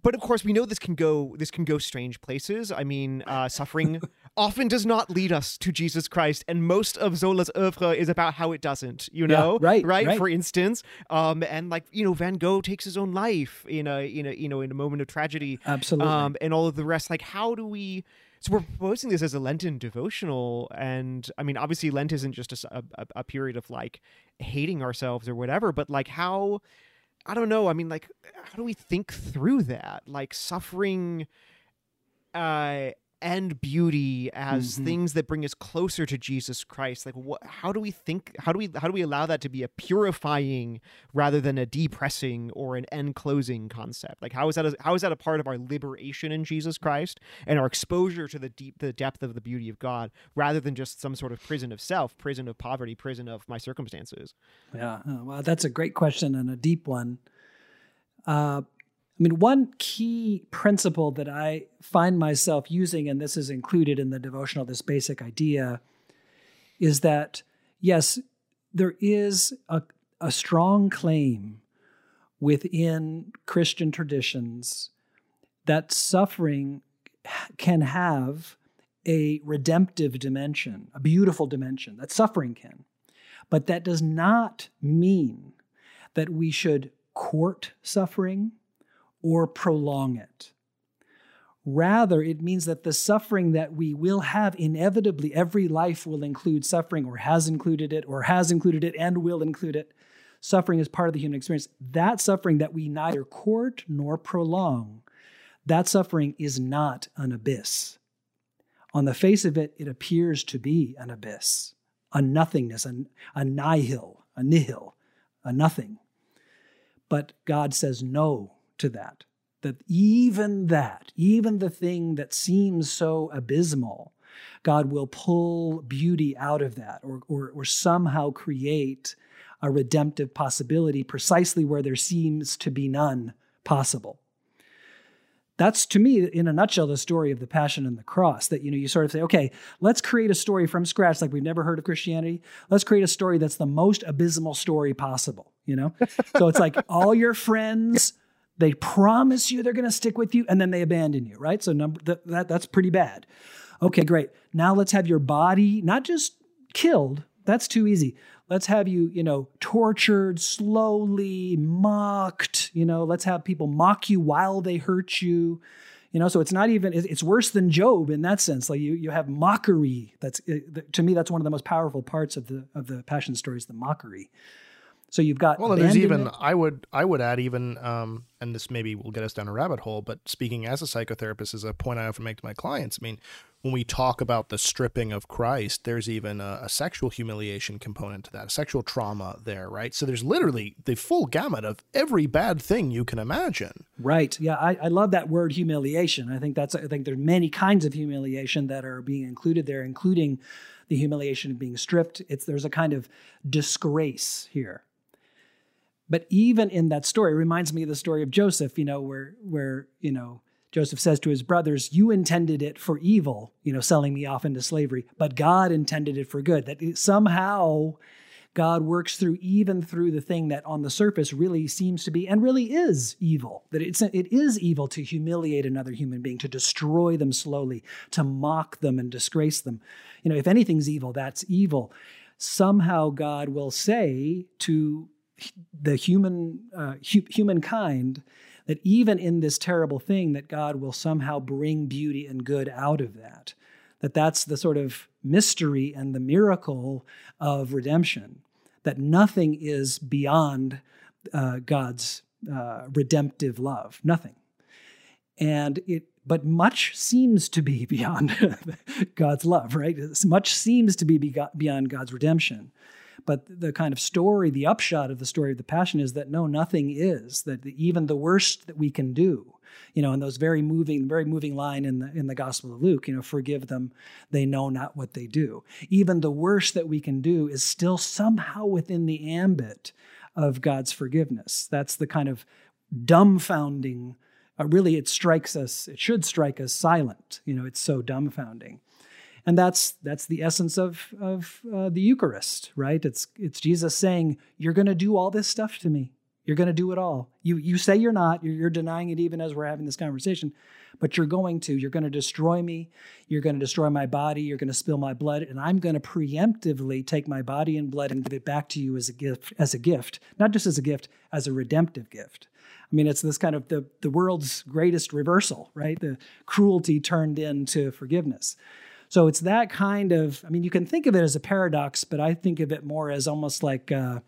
But, of course, we know this can go this can go strange places. I mean, uh, suffering often does not lead us to Jesus Christ, and most of Zola's oeuvre is about how it doesn't, you know? Yeah, right, right, right. For instance. Um, and, like, you know, Van Gogh takes his own life in a, in a, you know, in a moment of tragedy. Absolutely. Um, and all of the rest. Like, how do we... So we're proposing this as a Lenten devotional, and I mean, obviously Lent isn't just a, a, a period of like hating ourselves or whatever, but like how, I don't know, I mean like, how do we think through that? Like suffering uh, and beauty as mm-hmm. things that bring us closer to Jesus Christ, like what, how do we think, how do we, how do we allow that to be a purifying rather than a depressing or an end closing concept? Like how is that, a, how is that a part of our liberation in Jesus Christ and our exposure to the deep, the depth of the beauty of God rather than just some sort of prison of self, prison of poverty, prison of my circumstances? Yeah. Oh, well, that's a great question and a deep one. Uh, I mean, one key principle that I find myself using, and this is included in the devotional, this basic idea, is that, yes, there is a, a strong claim within Christian traditions that suffering can have a redemptive dimension, a beautiful dimension, that suffering can. But that does not mean that we should court suffering or prolong it. Rather, it means that the suffering that we will have inevitably, every life will include suffering or has included it or has included it and will include it. Suffering is part of the human experience. That suffering that we neither court nor prolong, that suffering is not an abyss. On the face of it, it appears to be an abyss, a nothingness, a, a nihil, a nihil, a nothing. But God says no to that, that even that, even the thing that seems so abysmal, God will pull beauty out of that or, or, or somehow create a redemptive possibility precisely where there seems to be none possible. That's, to me, in a nutshell, the story of the Passion and the Cross, that, you know, you sort of say, okay, let's create a story from scratch like we've never heard of Christianity. Let's create a story that's the most abysmal story possible, you know? So it's like all your friends... They promise you they're going to stick with you, and then they abandon you, right? So number th- that that's pretty bad. Okay, great. Now let's have your body not just killed. That's too easy. Let's have you, you know, tortured, slowly mocked. You know, let's have people mock you while they hurt you. You know, so it's not even, it's worse than Job in that sense. Like you, you have mockery. That's, to me, that's one of the most powerful parts of the of the Passion stories, the mockery. So you've got well, and there's even I would I would add even, um, and this maybe will get us down a rabbit hole. But speaking as a psychotherapist is a point I often make to my clients. I mean, when we talk about the stripping of Christ, there's even a, a sexual humiliation component to that, a sexual trauma there, right? So there's literally the full gamut of every bad thing you can imagine. Right. Yeah, I, I love that word humiliation. I think that's I think there's many kinds of humiliation that are being included there, including the humiliation of being stripped. It's there's a kind of disgrace here. But even in that story, it reminds me of the story of Joseph, you know, where, where, you know, Joseph says to his brothers, you intended it for evil, you know, selling me off into slavery, but God intended it for good. That somehow God works through, even through the thing that on the surface really seems to be and really is evil, that it's, it is evil to humiliate another human being, to destroy them slowly, to mock them and disgrace them. You know, if anything's evil, that's evil. somehow God will say to the human uh, hu- humankind that even in this terrible thing, that God will somehow bring beauty and good out of that. That that's the sort of mystery and the miracle of redemption, that nothing is beyond uh, God's uh, redemptive love, nothing. And it, but much seems to be beyond God's love, right? Much seems to be beyond God's redemption. But the kind of story, the upshot of the story of the Passion is that no, nothing is, that even the worst that we can do, you know, and those very moving, very moving line in the in the Gospel of Luke, you know, forgive them, they know not what they do. Even the worst that we can do is still somehow within the ambit of God's forgiveness. That's the kind of dumbfounding, uh, really it strikes us, it should strike us silent, you know, it's so dumbfounding. And that's that's the essence of of uh, the Eucharist, right? It's it's Jesus saying, "You're going to do all this stuff to me. You're going to do it all. You you say you're not. You're, you're denying it even as we're having this conversation, but you're going to. You're going to destroy me. You're going to destroy my body. You're going to spill my blood, and I'm going to preemptively take my body and blood and give it back to you as a gift, as a gift, not just as a gift, as a redemptive gift." I mean, it's this kind of the the world's greatest reversal, right? The cruelty turned into forgiveness. So it's that kind of, I mean, you can think of it as a paradox, but I think of it more as almost like uh,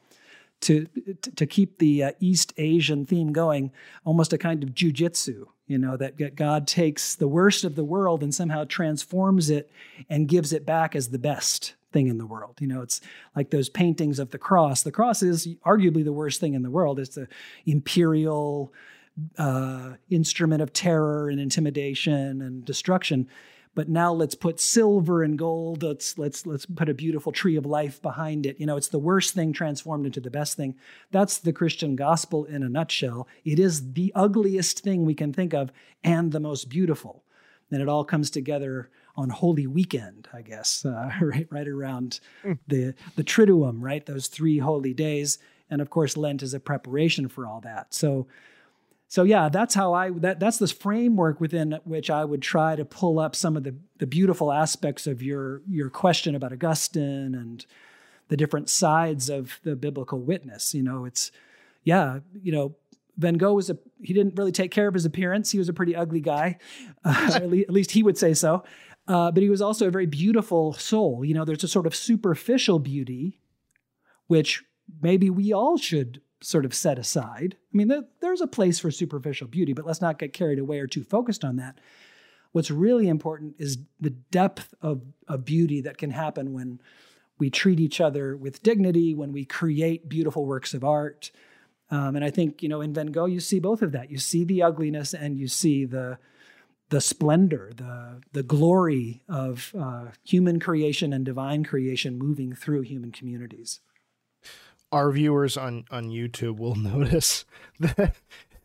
to, to to keep the uh, East Asian theme going, almost a kind of jujitsu, you know, that God takes the worst of the world and somehow transforms it and gives it back as the best thing in the world. You know, it's like those paintings of the cross. The cross is arguably the worst thing in the world. It's the imperial uh, instrument of terror and intimidation and destruction. But now let's put silver and gold. Let's let's let's put a beautiful tree of life behind it. You know, it's the worst thing transformed into the best thing. That's the Christian gospel in a nutshell. It is the ugliest thing we can think of and the most beautiful. And it all comes together on Holy Weekend, I guess, uh, right right around mm. the the Triduum, right? Those three holy days, and of course Lent is a preparation for all that. So. So yeah, that's how I, that, that's this framework within which I would try to pull up some of the, the beautiful aspects of your, your question about Augustine and the different sides of the biblical witness. You know, it's, yeah, you know, Van Gogh was a, he didn't really take care of his appearance. He was a pretty ugly guy, uh, at, least, at least he would say so. Uh, but he was also a very beautiful soul. You know, there's a sort of superficial beauty, which maybe we all should sort of set aside. I mean, there, there's a place for superficial beauty, but let's not get carried away or too focused on that. What's really important is the depth of, of beauty that can happen when we treat each other with dignity, when we create beautiful works of art. Um, and I think, you know, in Van Gogh, you see both of that. You see the ugliness and you see the the splendor, the, the glory of uh, human creation and divine creation moving through human communities. Our viewers on, on YouTube will notice that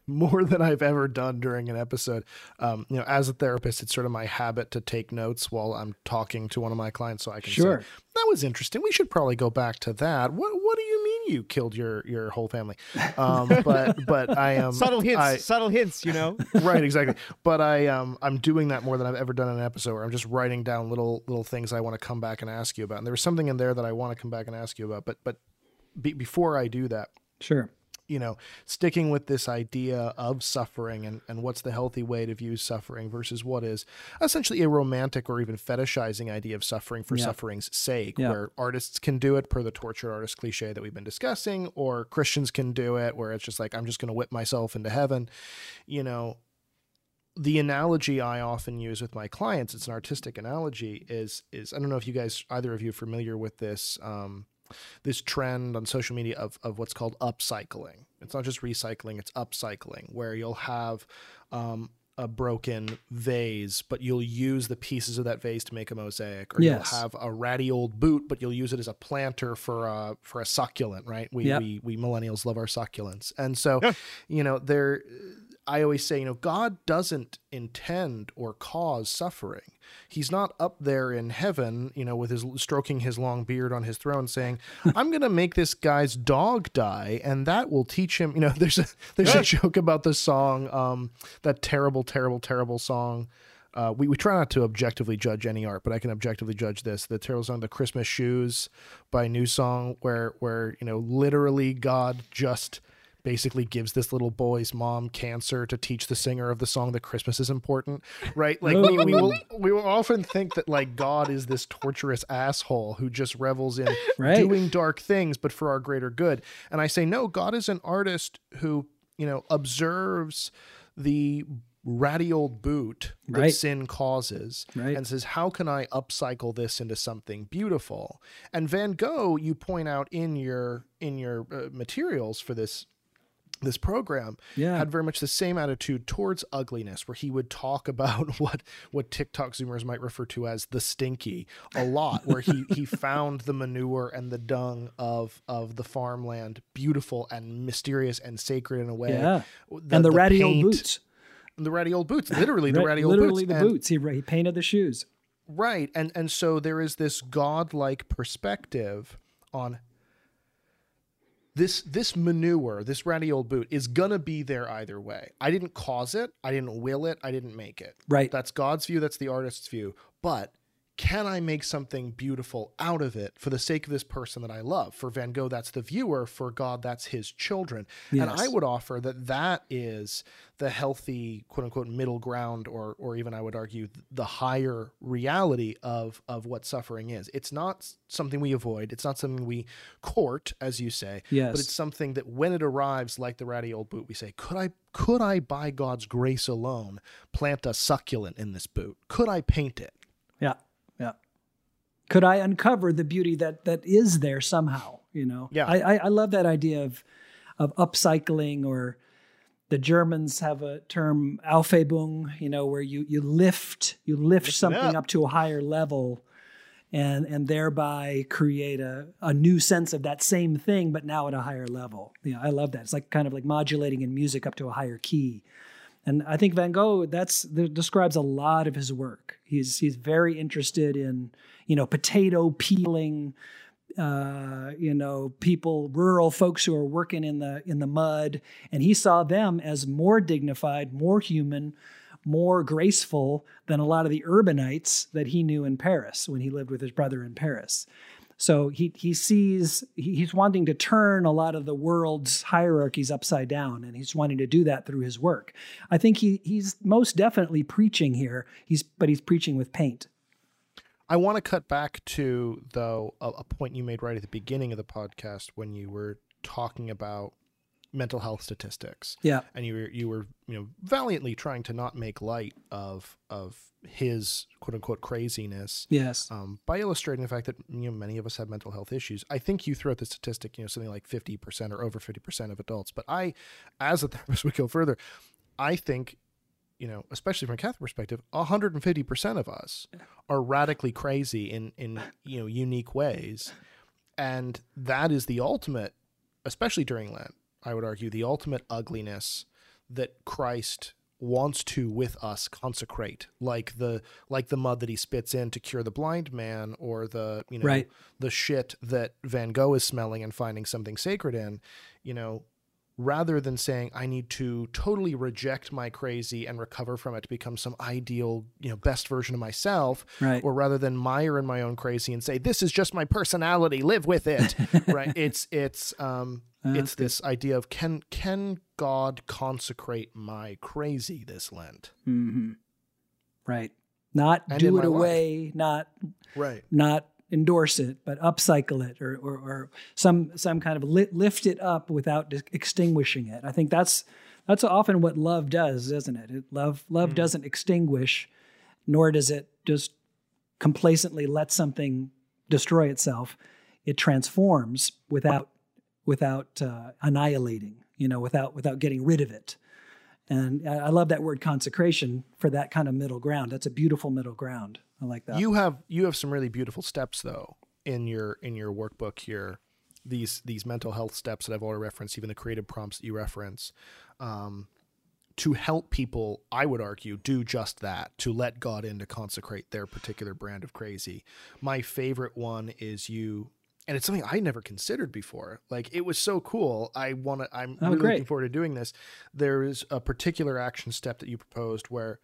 more than I've ever done during an episode. Um, you know, as a therapist, it's sort of my habit to take notes while I'm talking to one of my clients, so I can sure. say, that was interesting. We should probably go back to that. What What do you mean you killed your your whole family? Um, but but I am um, subtle hints, I, subtle hints, you know. Right, exactly. But I um I'm doing that more than I've ever done in an episode, where I'm just writing down little little things I want to come back and ask you about. And there was something in there that I want to come back and ask you about, but but. Be, before I do that, sure, you know, sticking with this idea of suffering and, and what's the healthy way to view suffering versus what is essentially a romantic or even fetishizing idea of suffering for yeah. suffering's sake, yeah. where artists can do it per the tortured artist cliche that we've been discussing, or Christians can do it where it's just like, I'm just going to whip myself into heaven. You know, the analogy I often use with my clients, it's an artistic analogy, is, is I don't know if you guys, either of you are familiar with this, um, this trend on social media of, of what's called upcycling. It's not just recycling, it's upcycling, where you'll have um, a broken vase, but you'll use the pieces of that vase to make a mosaic, or yes. you'll have a ratty old boot, but you'll use it as a planter for a, for a succulent, right? We, yep. we, we millennials love our succulents. And so, you know, there, I always say, you know, God doesn't intend or cause suffering. He's not up there in heaven, you know, with his stroking his long beard on his throne saying, I'm going to make this guy's dog die and that will teach him, you know, there's a, there's a joke about the song, um, that terrible, terrible, terrible song Uh, we, we try not to objectively judge any art, but I can objectively judge this. The Turtles on the Christmas Shoes by New Song, where, where, you know, literally God just basically gives this little boy's mom cancer to teach the singer of the song that Christmas is important, right? Like we, we will we will often think that like God is this torturous asshole who just revels in right. doing dark things, but for our greater good. And I say, no, God is an artist who, you know, observes the ratty old boot that right. sin causes right. and says, how can I upcycle this into something beautiful? And Van Gogh, you point out in your, in your uh, materials for this, this program yeah. had very much the same attitude towards ugliness, where he would talk about what, what TikTok Zoomers might refer to as the stinky a lot, where he, he found the manure and the dung of, of the farmland beautiful and mysterious and sacred in a way. Yeah. The, and the, the ratty old boots. The ratty old boots, literally the ratty old boots. Literally the and, boots. He, he painted the shoes. Right. And, and so there is this godlike perspective on this, this manure, this ratty old boot is going to be there either way. I didn't cause it. I didn't will it. I didn't make it. Right. That's God's view. That's the artist's view. But can I make something beautiful out of it for the sake of this person that I love? For Van Gogh, that's the viewer. For God, that's his children. Yes. And I would offer that that is the healthy, quote unquote, middle ground, or or even I would argue the higher reality of, of what suffering is. It's not something we avoid. It's not something we court, as you say, yes. but it's something that when it arrives, like the ratty old boot, we say, could I, could I by God's grace alone plant a succulent in this boot? Could I paint it? Yeah. Yeah. Could I uncover the beauty that, that is there somehow, you know? Yeah. I, I, I love that idea of, of upcycling, or the Germans have a term, Aufhebung, you know, where you, you lift, you lift Listen something up. up to a higher level and, and thereby create a, a new sense of that same thing, but now at a higher level. Yeah. You know, I love that. It's like kind of like modulating in music up to a higher key. And I think Van Gogh, that's that describes a lot of his work. He's he's very interested in, you know, potato peeling, uh, you know, people, rural folks who are working in the in the mud, and he saw them as more dignified, more human, more graceful than a lot of the urbanites that he knew in Paris when he lived with his brother in Paris. So he he sees, he, he's wanting to turn a lot of the world's hierarchies upside down, and he's wanting to do that through his work. I think he he's most definitely preaching here, he's but he's preaching with paint. I want to cut back to, though, a, a point you made right at the beginning of the podcast when you were talking about mental health statistics. Yeah. And you were, you were, you know, valiantly trying to not make light of, of his quote unquote craziness. Yes. Um, by illustrating the fact that, you know, many of us have mental health issues. I think you threw out the statistic, you know, something like fifty percent or over fifty percent of adults, but I, as a therapist, would go further. I think, you know, especially from a Catholic perspective, one hundred fifty percent of us are radically crazy in, in, you know, unique ways. And that is the ultimate, especially during Lent, I would argue, the ultimate ugliness that Christ wants to with us consecrate, like the like the mud that he spits in to cure the blind man, or the, you know, right. the shit that Van Gogh is smelling and finding something sacred in, you know, rather than saying I need to totally reject my crazy and recover from it to become some ideal, you know, best version of myself, right. or rather than mire in my own crazy and say this is just my personality, live with it, right? It's it's um Uh, it's this idea of can can God consecrate my crazy this Lent? Mm-hmm. Right. Not and do it away, life. not right. not endorse it, but upcycle it, or or, or some some kind of li- lift it up without dis- extinguishing it. I think that's that's often what love does, isn't it? it love love mm-hmm. doesn't extinguish, nor does it just complacently let something destroy itself. It transforms without. without uh, annihilating, you know, without without getting rid of it. And I, I love that word consecration for that kind of middle ground. That's a beautiful middle ground. I like that. You have you have some really beautiful steps, though, in your in your workbook here. These these mental health steps that I've already referenced, even the creative prompts that you reference, um, to help people, I would argue, do just that, to let God in to consecrate their particular brand of crazy. My favorite one is you... And it's something I never considered before. Like, it was so cool. I want to, I'm oh, really great. looking forward to doing this. There is a particular action step that you proposed where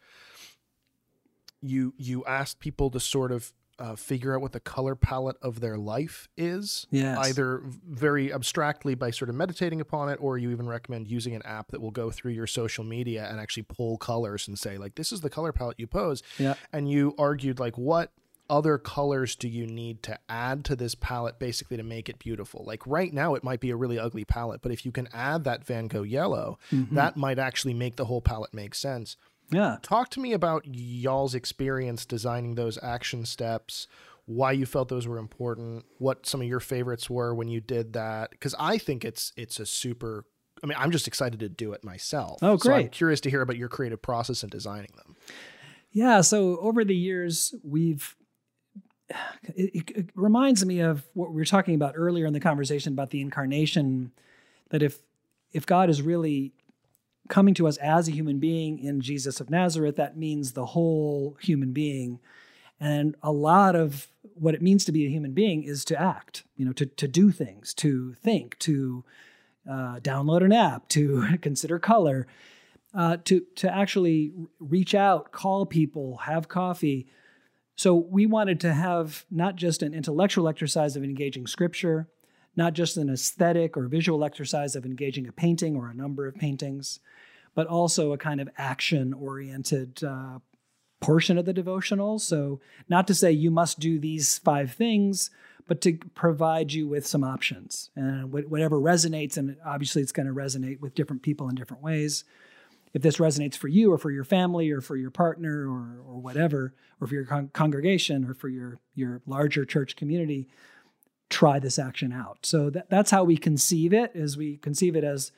you you asked people to sort of uh, figure out what the color palette of their life is, yes. either very abstractly by sort of meditating upon it, or you even recommend using an app that will go through your social media and actually pull colors and say, like, this is the color palette you pose. Yeah. And you argued, like, what other colors do you need to add to this palette basically to make it beautiful? Like right now it might be a really ugly palette, but if you can add that Van Gogh yellow, mm-hmm. that might actually make the whole palette make sense. Yeah. Talk to me about y'all's experience designing those action steps, why you felt those were important, what some of your favorites were when you did that. Because I think it's it's a super, I mean, I'm just excited to do it myself. Oh, great. So I'm curious to hear about your creative process in designing them. Yeah. So over the years, we've, it, it reminds me of what we were talking about earlier in the conversation about the incarnation, that if if God is really coming to us as a human being in Jesus of Nazareth, that means the whole human being. And a lot of what it means to be a human being is to act, you know, to to do things, to think, to uh, download an app, to consider color, uh, to to actually reach out, call people, have coffee. So we wanted to have not just an intellectual exercise of engaging scripture, not just an aesthetic or visual exercise of engaging a painting or a number of paintings, but also a kind of action-oriented uh, portion of the devotional. So not to say you must do these five things, but to provide you with some options. And whatever resonates, and obviously it's going to resonate with different people in different ways. If this resonates for you or for your family or for your partner or or whatever, or for your con- congregation or for your, your larger church community, try this action out. So that, that's how we conceive it, is we conceive it as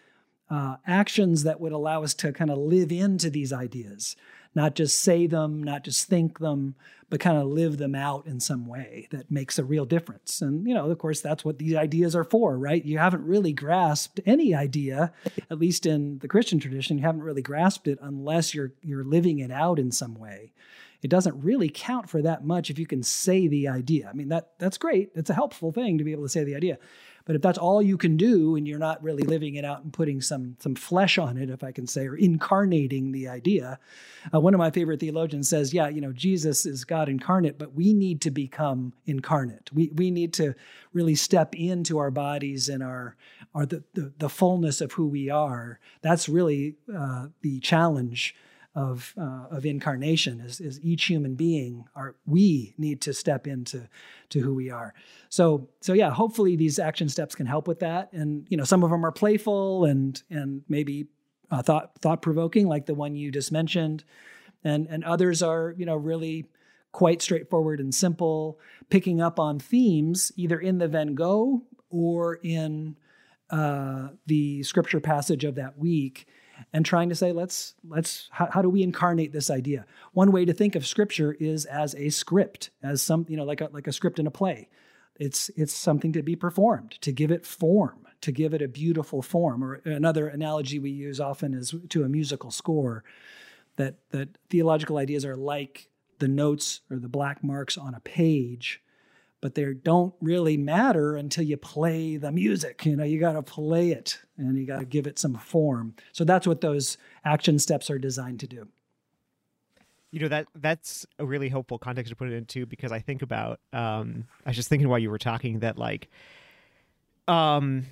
uh, actions that would allow us to kind of live into these ideas, not just say them, not just think them, but kind of live them out in some way that makes a real difference. And, you know, of course, that's what these ideas are for, right? You haven't really grasped any idea, at least in the Christian tradition, you haven't really grasped it unless you're you're living it out in some way. It doesn't really count for that much if you can say the idea. I mean, that that's great. It's a helpful thing to be able to say the idea. But if that's all you can do and you're not really living it out and putting some some flesh on it, if I can say, or incarnating the idea, uh, one of my favorite theologians says, yeah, you know, Jesus is God incarnate, but we need to become incarnate. We we need to really step into our bodies and our, our the, the, the fullness of who we are. That's really uh, the challenge of uh, of incarnation, is, is each human being, are we need to step into to who we are. So so yeah, hopefully these action steps can help with that. And you know, some of them are playful and and maybe uh, thought thought provoking, like the one you just mentioned, and and others are, you know, really quite straightforward and simple, picking up on themes either in the Van Gogh or in uh, the scripture passage of that week, and trying to say, let's, let's, how, how do we incarnate this idea? One way to think of scripture is as a script, as some, you know, like a, like a script in a play. It's, it's something to be performed, to give it form, to give it a beautiful form. Or another analogy we use often is to a musical score, that, that theological ideas are like the notes or the black marks on a page, but they don't really matter until you play the music. You know, you got to play it and you got to give it some form. So that's what those action steps are designed to do. You know, that that's a really helpful context to put it into, because I think about, um, I was just thinking while you were talking that, like, um,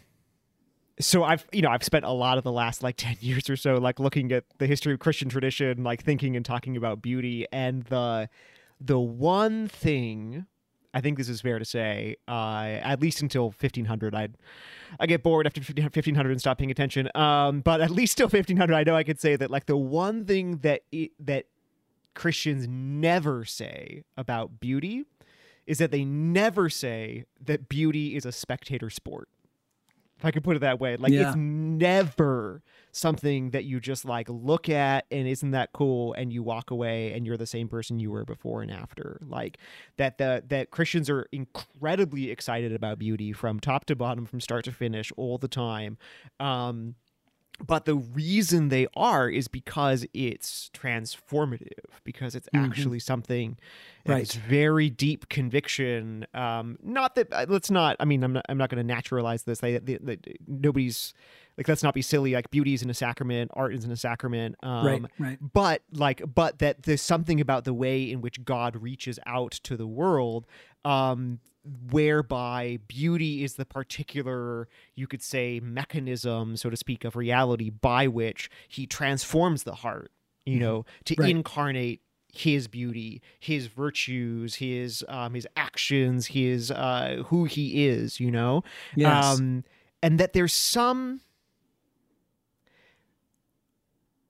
so I've, you know, I've spent a lot of the last like ten years or so, like looking at the history of Christian tradition, like thinking and talking about beauty, and the, the one thing, I think this is fair to say, uh, at least until fifteen hundred, I'd, I get bored after fifteen hundred and stop paying attention. Um, but at least till fifteen hundred, I know I could say that, like, the one thing that it, that Christians never say about beauty is that they never say that beauty is a spectator sport. If I could put it that way, like, yeah. It's never something that you just like look at and isn't that cool, and you walk away and you're the same person you were before and after. Like that the that Christians are incredibly excited about beauty from top to bottom, from start to finish, all the time. Um, but the reason they are is because it's transformative, because it's mm-hmm. actually something that's right. Very deep conviction. Um, not that let's not. I mean, I'm not. I'm not going to naturalize this. They, they, they, nobody's. like, let's not be silly, like beauty isn't a sacrament, art isn't a sacrament. Um, right, right. But like, but that there's something about the way in which God reaches out to the world, um, whereby beauty is the particular, you could say, mechanism, so to speak, of reality by which he transforms the heart, you know, to right. incarnate his beauty, his virtues, his um, his actions, his uh, who he is, you know? Yes. Um, and that there's some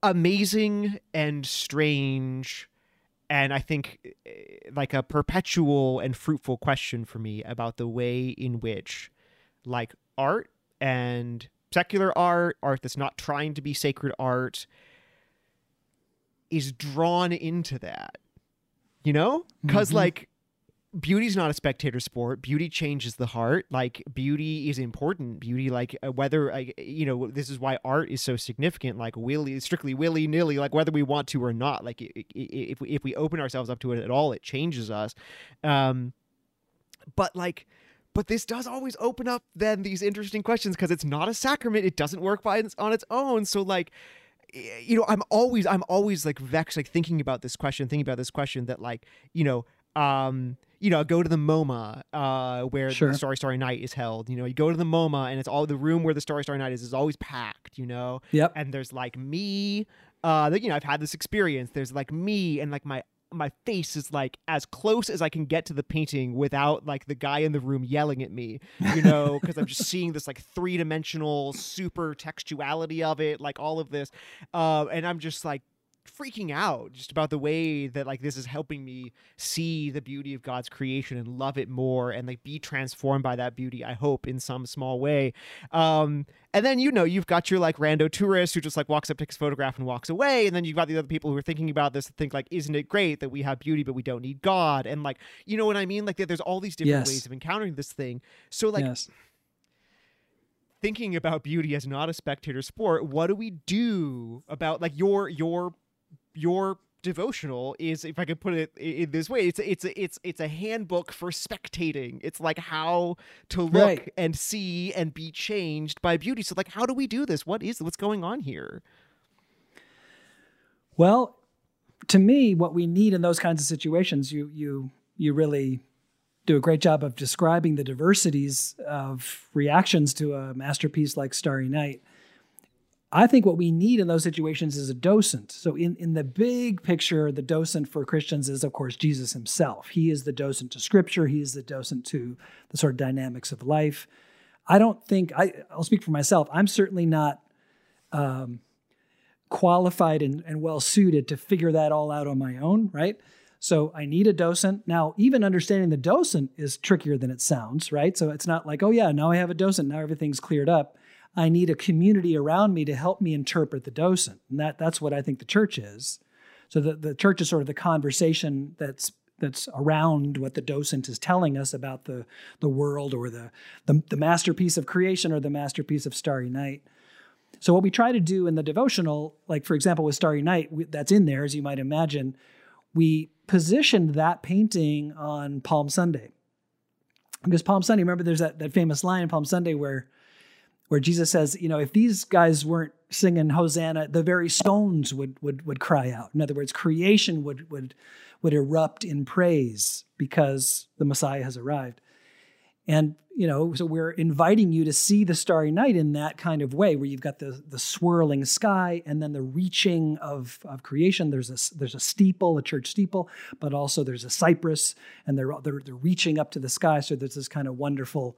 amazing and strange and I think like a perpetual and fruitful question for me about the way in which like art and secular art, art that's not trying to be sacred art, is drawn into that, you know? Because mm-hmm. like beauty's not a spectator sport. Beauty changes the heart. Like beauty is important. Beauty, like whether, like, you know, this is why art is so significant. Like willy, strictly willy nilly, like whether we want to or not. Like it, it, if we, if we open ourselves up to it at all, it changes us. Um, but like, but this does always open up then these interesting questions because it's not a sacrament. It doesn't work by on its own. So like, you know, I'm always, I'm always like vexed, like thinking about this question, thinking about this question that like, you know, um. you know, go to the MoMA uh, where sure. the Starry Starry Night is held. You know, you go to the MoMA and it's all the room where the Starry Starry Night is is always packed, you know? Yep. And there's like me, uh, you know, I've had this experience. There's like me and like my, my face is like as close as I can get to the painting without like the guy in the room yelling at me, you know, because I'm just seeing this like three dimensional super textuality of it, like all of this. Uh, and I'm just like, freaking out just about the way that like this is helping me see the beauty of God's creation and love it more and like be transformed by that beauty, I hope, in some small way. Um, and then, you know, you've got your like rando tourist who just like walks up, takes a photograph and walks away. And then you've got the other people who are thinking about this and think like, isn't it great that we have beauty, but we don't need God? And like, you know what I mean? Like there's all these different yes. ways of encountering this thing. So like yes. thinking about beauty as not a spectator sport, what do we do about like your, your, your devotional is, if I could put it in this way, it's it's it's it's a handbook for spectating. It's like how to look right. and see and be changed by beauty. So like, how do we do this? What is what's going on here? Well, to me, what we need in those kinds of situations, you you you really do a great job of describing the diversities of reactions to a masterpiece like Starry Night. I think what we need in those situations is a docent. So in, in the big picture, the docent for Christians is, of course, Jesus himself. He is the docent to Scripture. He is the docent to the sort of dynamics of life. I don't think, I, I'll speak for myself, I'm certainly not um, qualified and, and well-suited to figure that all out on my own, right? So I need a docent. Now, even understanding the docent is trickier than it sounds, right? So it's not like, oh yeah, now I have a docent, now everything's cleared up. I need a community around me to help me interpret the docent. And that, that's what I think the church is. So the, the church is sort of the conversation that's that's around what the docent is telling us about the, the world or the, the, the masterpiece of creation or the masterpiece of Starry Night. So what we try to do in the devotional, like for example with Starry Night, we, that's in there, as you might imagine, we positioned that painting on Palm Sunday. Because Palm Sunday, remember there's that, that famous line in Palm Sunday where where Jesus says, you know, if these guys weren't singing Hosanna, the very stones would would would cry out. In other words, creation would would would erupt in praise because the Messiah has arrived. And, you know, so we're inviting you to see the Starry Night in that kind of way, where you've got the the swirling sky and then the reaching of, of creation. There's a, there's a steeple, a church steeple, but also there's a cypress, and they're they're, they're reaching up to the sky. So there's this kind of wonderful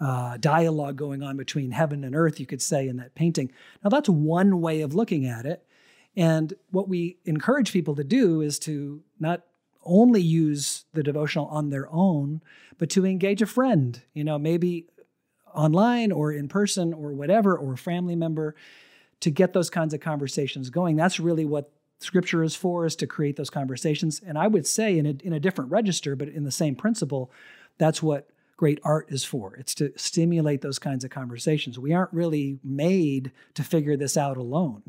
Uh, dialogue going on between heaven and earth, you could say, in that painting. Now, that's one way of looking at it. And what we encourage people to do is to not only use the devotional on their own, but to engage a friend, you know, maybe online or in person or whatever, or a family member, to get those kinds of conversations going. That's really what Scripture is for, is to create those conversations. And I would say in a, in a different register, but in the same principle, that's what great art is for. It's to stimulate those kinds of conversations. We aren't really made to figure this out alone.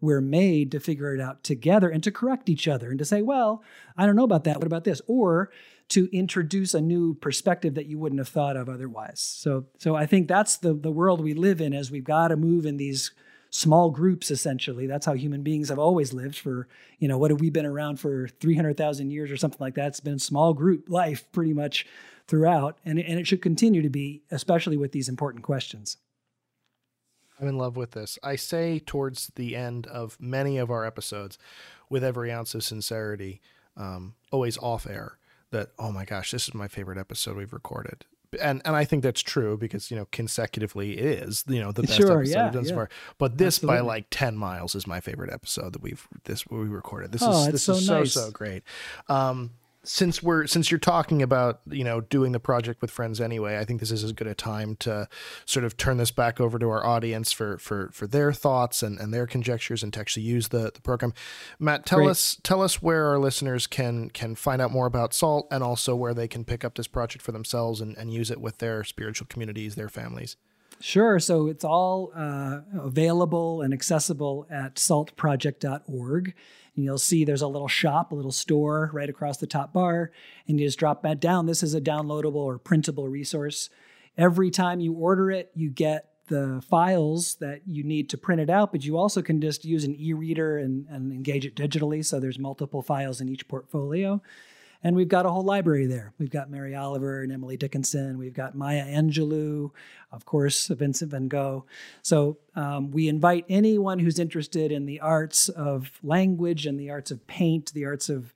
We're made to figure it out together and to correct each other and to say, well, I don't know about that. What about this? Or to introduce a new perspective that you wouldn't have thought of otherwise. So, so I think that's the, the world we live in, as we've got to move in these small groups, essentially. That's how human beings have always lived for, you know, what have we been around for three hundred thousand years or something like that? It's been small group life pretty much throughout. And, and it should continue to be, especially with these important questions. I'm in love with this. I say towards the end of many of our episodes, with every ounce of sincerity, um, always off air, that, oh my gosh, this is my favorite episode we've recorded. And and I think that's true because, you know, consecutively it is, you know, the best sure, episode yeah, we've done yeah. so far. But this Absolutely. by like ten miles is my favorite episode that we've, this we recorded. This oh, is, this so is nice. so, so great. Um, since we're, since you're talking about, you know, doing the project with friends anyway, I think this is as good a time to sort of turn this back over to our audience for, for, for their thoughts and, and their conjectures and to actually use the, the program. Matt, tell Great. us, tell us where our listeners can, can find out more about SALT and also where they can pick up this project for themselves and, and use it with their spiritual communities, their families. Sure. So it's all uh, available and accessible at salt project dot org. And you'll see there's a little shop, a little store right across the top bar, and you just drop that down. This is a downloadable or printable resource. Every time you order it, you get the files that you need to print it out, but you also can just use an e-reader and, and engage it digitally. So there's multiple files in each portfolio. And we've got a whole library there. We've got Mary Oliver and Emily Dickinson. We've got Maya Angelou, of course, Vincent van Gogh. So um, we invite anyone who's interested in the arts of language and the arts of paint, the arts of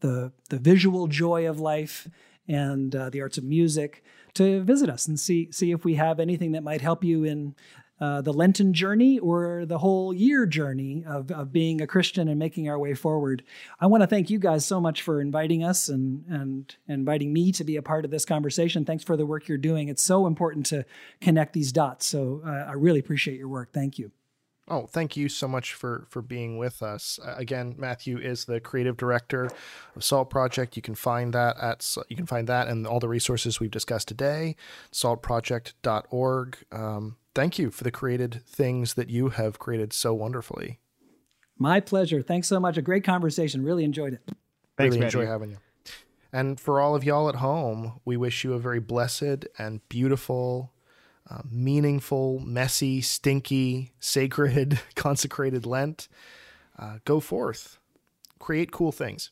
the, the visual joy of life, and uh, the arts of music to visit us and see, see if we have anything that might help you in uh, the Lenten journey or the whole year journey of, of being a Christian and making our way forward. I want to thank you guys so much for inviting us and, and inviting me to be a part of this conversation. Thanks for the work you're doing. It's so important to connect these dots. So uh, I really appreciate your work. Thank you. Oh, thank you so much for, for being with us. Uh, again, Matthew is the creative director of SALT Project. You can find that at you can find that and all the resources we've discussed today, salt project dot org. Um, thank you for the created things that you have created so wonderfully. My pleasure. Thanks so much. A great conversation. Really enjoyed it. Thanks, really enjoy having you. And for all of y'all at home, we wish you a very blessed and beautiful, Uh, meaningful, messy, stinky, sacred, consecrated Lent. Uh, go forth. Create cool things.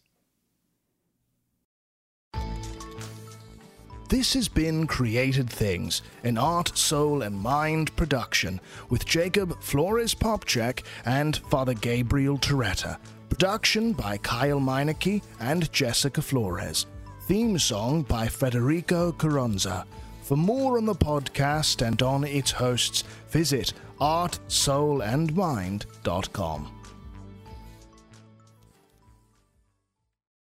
This has been Created Things, an art, soul, and mind production with Jacob Flores Popchek and Father Gabriel Toretta. Production by Kyle Meineke and Jessica Flores. Theme song by Federico Caranza. For more on the podcast and on its hosts, visit art soul and mind dot com.